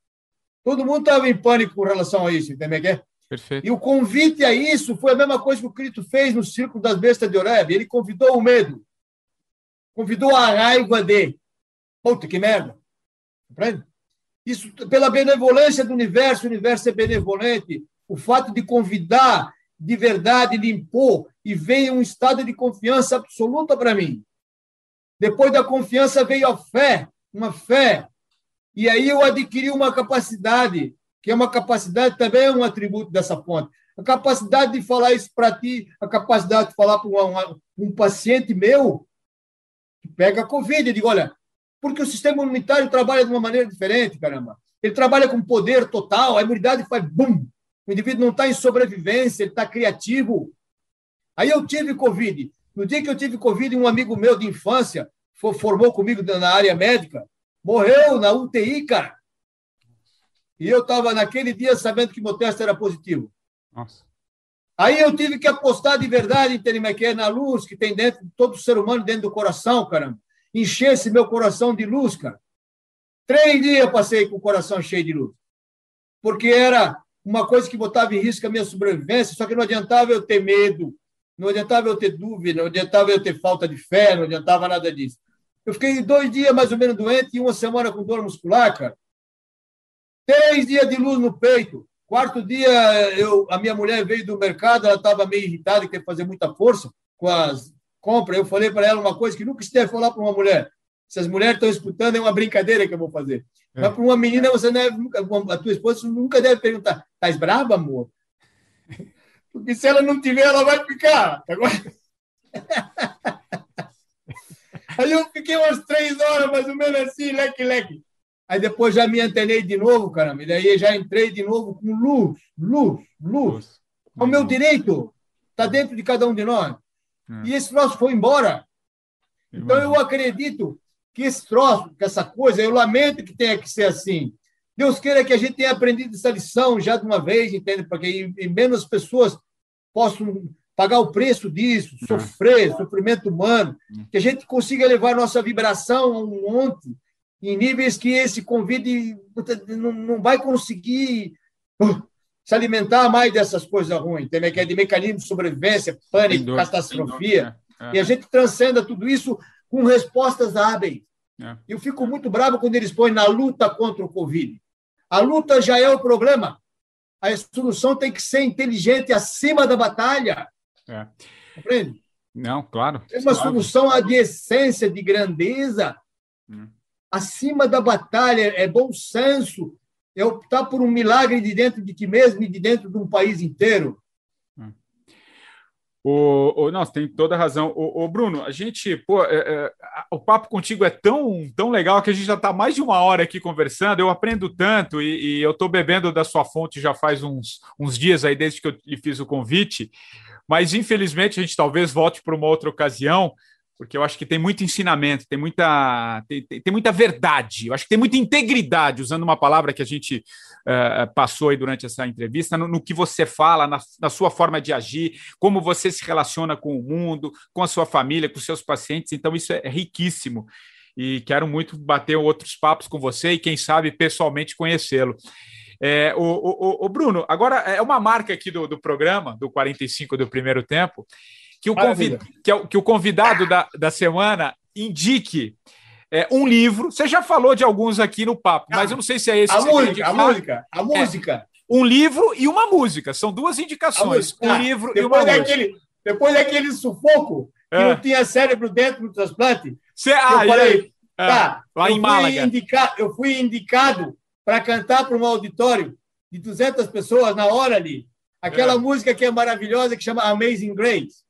Todo mundo estava em pânico com relação a isso, entendeu? Perfeito. E o convite a isso foi a mesma coisa que o Cristo fez no Círculo das Bestas de Horeb. Ele convidou o medo. Convidou a raiva de... Puta, que merda. Compreende? Isso pela benevolência do universo, o universo é benevolente. O fato de convidar de verdade, de impor, e veio um estado de confiança absoluta para mim. Depois da confiança veio a fé, uma fé. E aí eu adquiri uma capacidade, que é uma capacidade também é um atributo dessa fonte. A capacidade de falar isso para ti, a capacidade de falar para um, um paciente meu que pega a Covid. Eu digo, olha, porque o sistema imunitário trabalha de uma maneira diferente, caramba. Ele trabalha com poder total, a imunidade faz bum. O indivíduo não está em sobrevivência, ele está criativo. Aí eu tive Covid. No dia que eu tive Covid, um amigo meu de infância formou comigo na área médica, morreu na U T I, cara. E eu estava naquele dia sabendo que meu teste era positivo. Nossa. Aí eu tive que apostar de verdade em Terimequer na luz que tem dentro de todo ser humano, dentro do coração, caramba. Encher esse meu coração de luz, cara. Três dias passei com o coração cheio de luz. Porque era uma coisa que botava em risco a minha sobrevivência, só que não adiantava eu ter medo, não adiantava eu ter dúvida, não adiantava eu ter falta de fé, não adiantava nada disso. Eu fiquei dois dias mais ou menos doente e uma semana com dor muscular, cara. Três dias de luz no peito. Quarto dia, eu, a minha mulher veio do mercado, ela estava meio irritada, que teve que fazer muita força com as compras. Eu falei para ela uma coisa que nunca se deve falar para uma mulher. Se as mulheres estão escutando, é uma brincadeira que eu vou fazer. É. Mas para uma menina, você deve, a tua esposa nunca deve perguntar, estás brava, amor? Porque se ela não tiver, ela vai ficar. Agora... Aí eu fiquei umas três horas, mais ou menos assim, leque, leque. Aí depois já me antenei de novo, caramba. E daí já entrei de novo com luz, luz, luz. É o meu direito. Está dentro de cada um de nós. É. E esse troço foi embora. Então eu acredito... que esse troço, que essa coisa, eu lamento que tenha que ser assim. Deus queira que a gente tenha aprendido essa lição já de uma vez, entende? Para que menos pessoas possam pagar o preço disso, sofrer, sofrimento humano, que a gente consiga elevar nossa vibração a um monte, em níveis que esse convite não vai conseguir se alimentar mais dessas coisas ruins, entende? Que é de mecanismo de sobrevivência, pânico, catastrofia. E a gente transcenda tudo isso com respostas hábeis. É. Eu fico muito bravo quando eles põem na luta contra o Covid. A luta já é o problema. A solução tem que ser inteligente acima da batalha. É. Compreende? Não, claro. É uma claro. solução de essência, de grandeza. Hum. Acima da batalha, é bom senso, é optar por um milagre de dentro de ti mesmo e de dentro de um país inteiro. O, o, nossa, tem toda a razão. O, o Bruno, a gente, pô, é, é, o papo contigo é tão, tão legal que a gente já está mais de uma hora aqui conversando. Eu aprendo tanto e, e eu estou bebendo da sua fonte já faz uns, uns dias aí, desde que eu lhe fiz o convite. Mas, infelizmente, a gente talvez volte para uma outra ocasião, porque eu acho que tem muito ensinamento, tem muita, tem, tem, tem muita verdade. Eu acho que tem muita integridade, usando uma palavra que a gente... Uh, passou aí durante essa entrevista, no, no que você fala, na, na sua forma de agir, como você se relaciona com o mundo, com a sua família, com os seus pacientes. Então isso é, é riquíssimo e quero muito bater outros papos com você e quem sabe pessoalmente conhecê-lo. É, o, o, o Bruno, agora é uma marca aqui do, do programa, do quarenta e cinco do Primeiro Tempo, que o, convid, que é, que o convidado da, da semana indique É, um livro, você já falou de alguns aqui no papo, ah, mas eu não sei se é esse. A música, a música, a música. É, um livro e uma música, são duas indicações, um ah, livro e uma daquele, música. Depois daquele sufoco, é. que não tinha cérebro dentro do transplante, Cê, ah, eu falei, é, tá, é, lá eu, em fui Málaga. Indica, eu fui indicado para cantar para um auditório de duzentas pessoas na hora ali, aquela é. música que é maravilhosa, que chama Amazing Grace.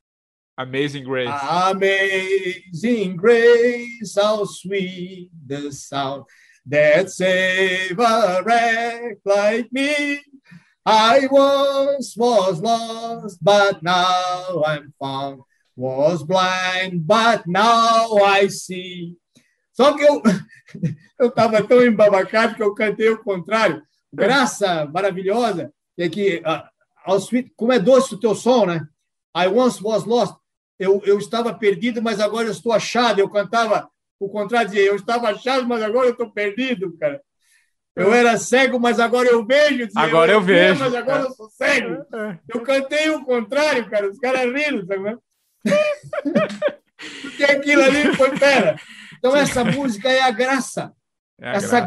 Amazing Grace. Amazing Grace, how sweet the sound that saved a wreck like me. I once was lost, but now I'm found. Was blind, but now I see. Só que eu eu estava tão embabacado que eu cantei o contrário. Graça maravilhosa. É que, uh, how sweet, como é doce o teu som, né? I once was lost. Eu, eu estava perdido, mas agora eu estou achado. Eu cantava o contrário, dizia, eu estava achado, mas agora eu estou perdido, cara. Eu era cego, mas agora eu vejo. Dizia, agora eu, eu vejo. Via, mas agora eu sou cego. Eu cantei o contrário, cara. Os caras riram, sabe? Porque aquilo ali foi pera. Então, essa música é a graça. É a essa graça.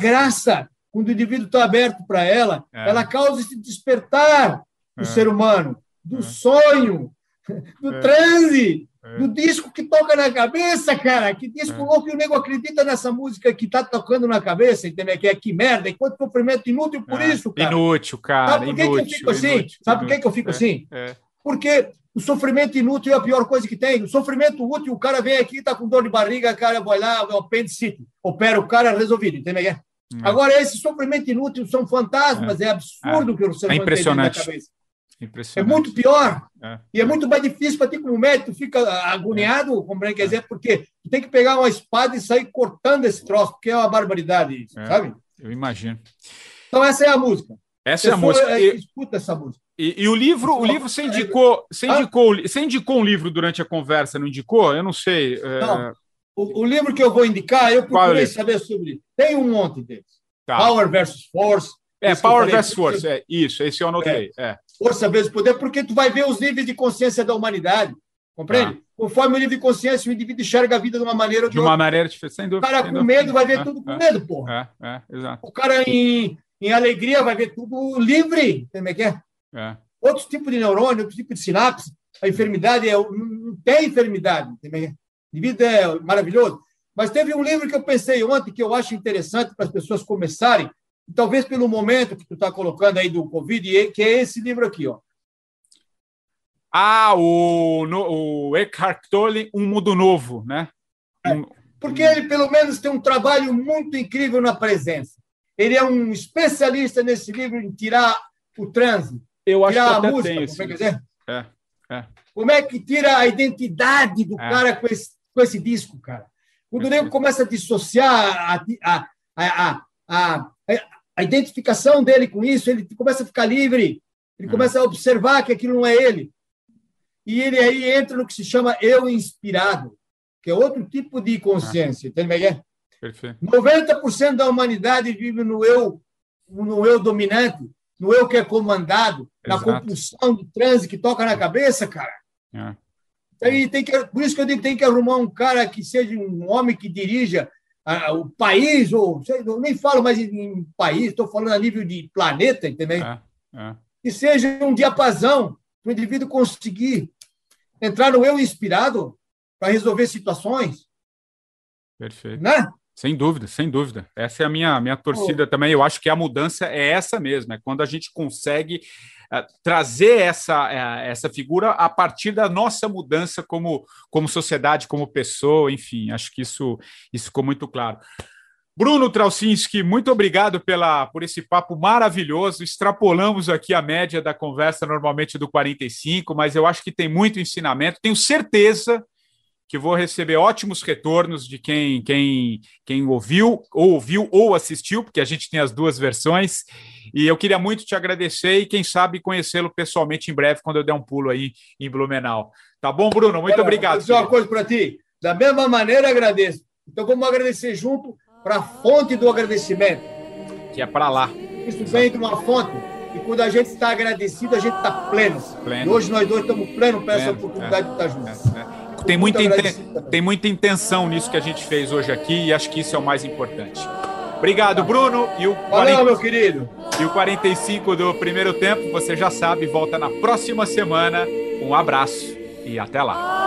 graça, quando o indivíduo está aberto para ela, é. ela causa esse despertar do é. ser humano, do é. sonho, do é. transe, é. do disco que toca na cabeça, cara. Que disco é. louco, e o nego acredita nessa música que está tocando na cabeça, entendeu? Que é que merda, enquanto cumprimento inútil por é. isso, cara. Inútil, cara. Sabe por que, inútil, que eu fico assim? Inútil, Sabe por que, que eu fico é. assim? É. Porque o sofrimento inútil é a pior coisa que tem. O sofrimento útil, o cara vem aqui, está com dor de barriga, o cara vai lá, é o apendicite, opera o cara, resolvido, entendeu? Hum. Agora, esse sofrimento inútil são fantasmas, é, é absurdo é. que o ser humano tem na cabeça. É muito pior, é. e é muito mais difícil para ti como médico, fica agoniado, é. como é que é, porque tu tem que pegar uma espada e sair cortando esse troço, porque é uma barbaridade isso, é. sabe? Eu imagino. Então, essa é a música. Essa é a música. E, escuta essa música. E, e o livro, o livro você indicou, você indicou, você indicou um livro durante a conversa, não indicou? Eu não sei. É... Não. O, o livro que eu vou indicar, eu procurei saber sobre ele. Tem um monte deles. Tá. Power versus Force. É, Power versus Force, é isso, esse eu anotei. É. É. Força versus Poder, porque tu vai ver os níveis de consciência da humanidade. Compreende? Ah. Conforme o nível de consciência, o indivíduo enxerga a vida de uma maneira ou de, de outra. De uma maneira diferente, sem dúvida. O cara com medo vai ver é, tudo com é, medo, porra. É, é, exato. O cara em... Em alegria vai ver tudo livre, entendeu que é? é? Outro tipo de neurônio, outro tipo de sinapse. A enfermidade é, não tem enfermidade, entendeu? Indivíduo é maravilhoso. Mas teve um livro que eu pensei ontem que eu acho interessante para as pessoas começarem, e talvez pelo momento que tu está colocando aí do Covid, que é esse livro aqui, ó. Ah, o, no, o Eckhart Tolle, Um Mundo Novo, né? Um... Porque ele pelo menos tem um trabalho muito incrível na presença. Ele é um especialista nesse livro em tirar o transe, eu acho tirar que a música, como é que dizer? É, é. Como é que tira a identidade do é. cara com esse, com esse disco, cara? Quando é. o nego começa a dissociar a, a, a, a, a identificação dele com isso, ele começa a ficar livre, ele é. começa a observar que aquilo não é ele. E ele aí entra no que se chama eu inspirado, que é outro tipo de consciência, é. entende, Miguel? Perfeito. noventa por cento da humanidade vive no eu, no eu dominante, no eu que é comandado, Exato. na compulsão do transe que toca na cabeça, cara. É. Aí tem que, por isso que eu digo que tem que arrumar um cara que seja um homem que dirija ah, o país, ou sei, eu nem falo mais em país, estou falando a nível de planeta, entendeu? É, é. Que seja um diapasão para o indivíduo conseguir entrar no eu inspirado para resolver situações. Perfeito. Né? Sem dúvida, sem dúvida. Essa é a minha, minha torcida oh. também. Eu acho que a mudança é essa mesmo, é quando a gente consegue uh, trazer essa, uh, essa figura a partir da nossa mudança como, como sociedade, como pessoa, enfim. Acho que isso, isso ficou muito claro. Bruno Traucinski, muito obrigado pela, por esse papo maravilhoso. Extrapolamos aqui a média da conversa, normalmente do quarenta e cinco, mas eu acho que tem muito ensinamento. Tenho certeza que vou receber ótimos retornos de quem, quem, quem ouviu, ou ouviu ou assistiu, porque a gente tem as duas versões, e eu queria muito te agradecer e, quem sabe, conhecê-lo pessoalmente em breve, quando eu der um pulo aí em Blumenau. Tá bom, Bruno? Muito Olha, obrigado. Vou dizer uma coisa para ti, da mesma maneira agradeço. Então vamos agradecer junto para a fonte do agradecimento. Que é para lá. Isso vem de uma fonte, e quando a gente está agradecido, a gente está pleno. pleno. E hoje nós dois estamos plenos para essa oportunidade é, de estar juntos. É, é. Tem muita, inten... Tem muita intenção nisso que a gente fez hoje aqui, e acho que isso é o mais importante. Obrigado, Bruno. E o quarenta... Valeu, meu querido. E o quarenta e cinco do primeiro tempo, você já sabe, volta na próxima semana. Um abraço e até lá.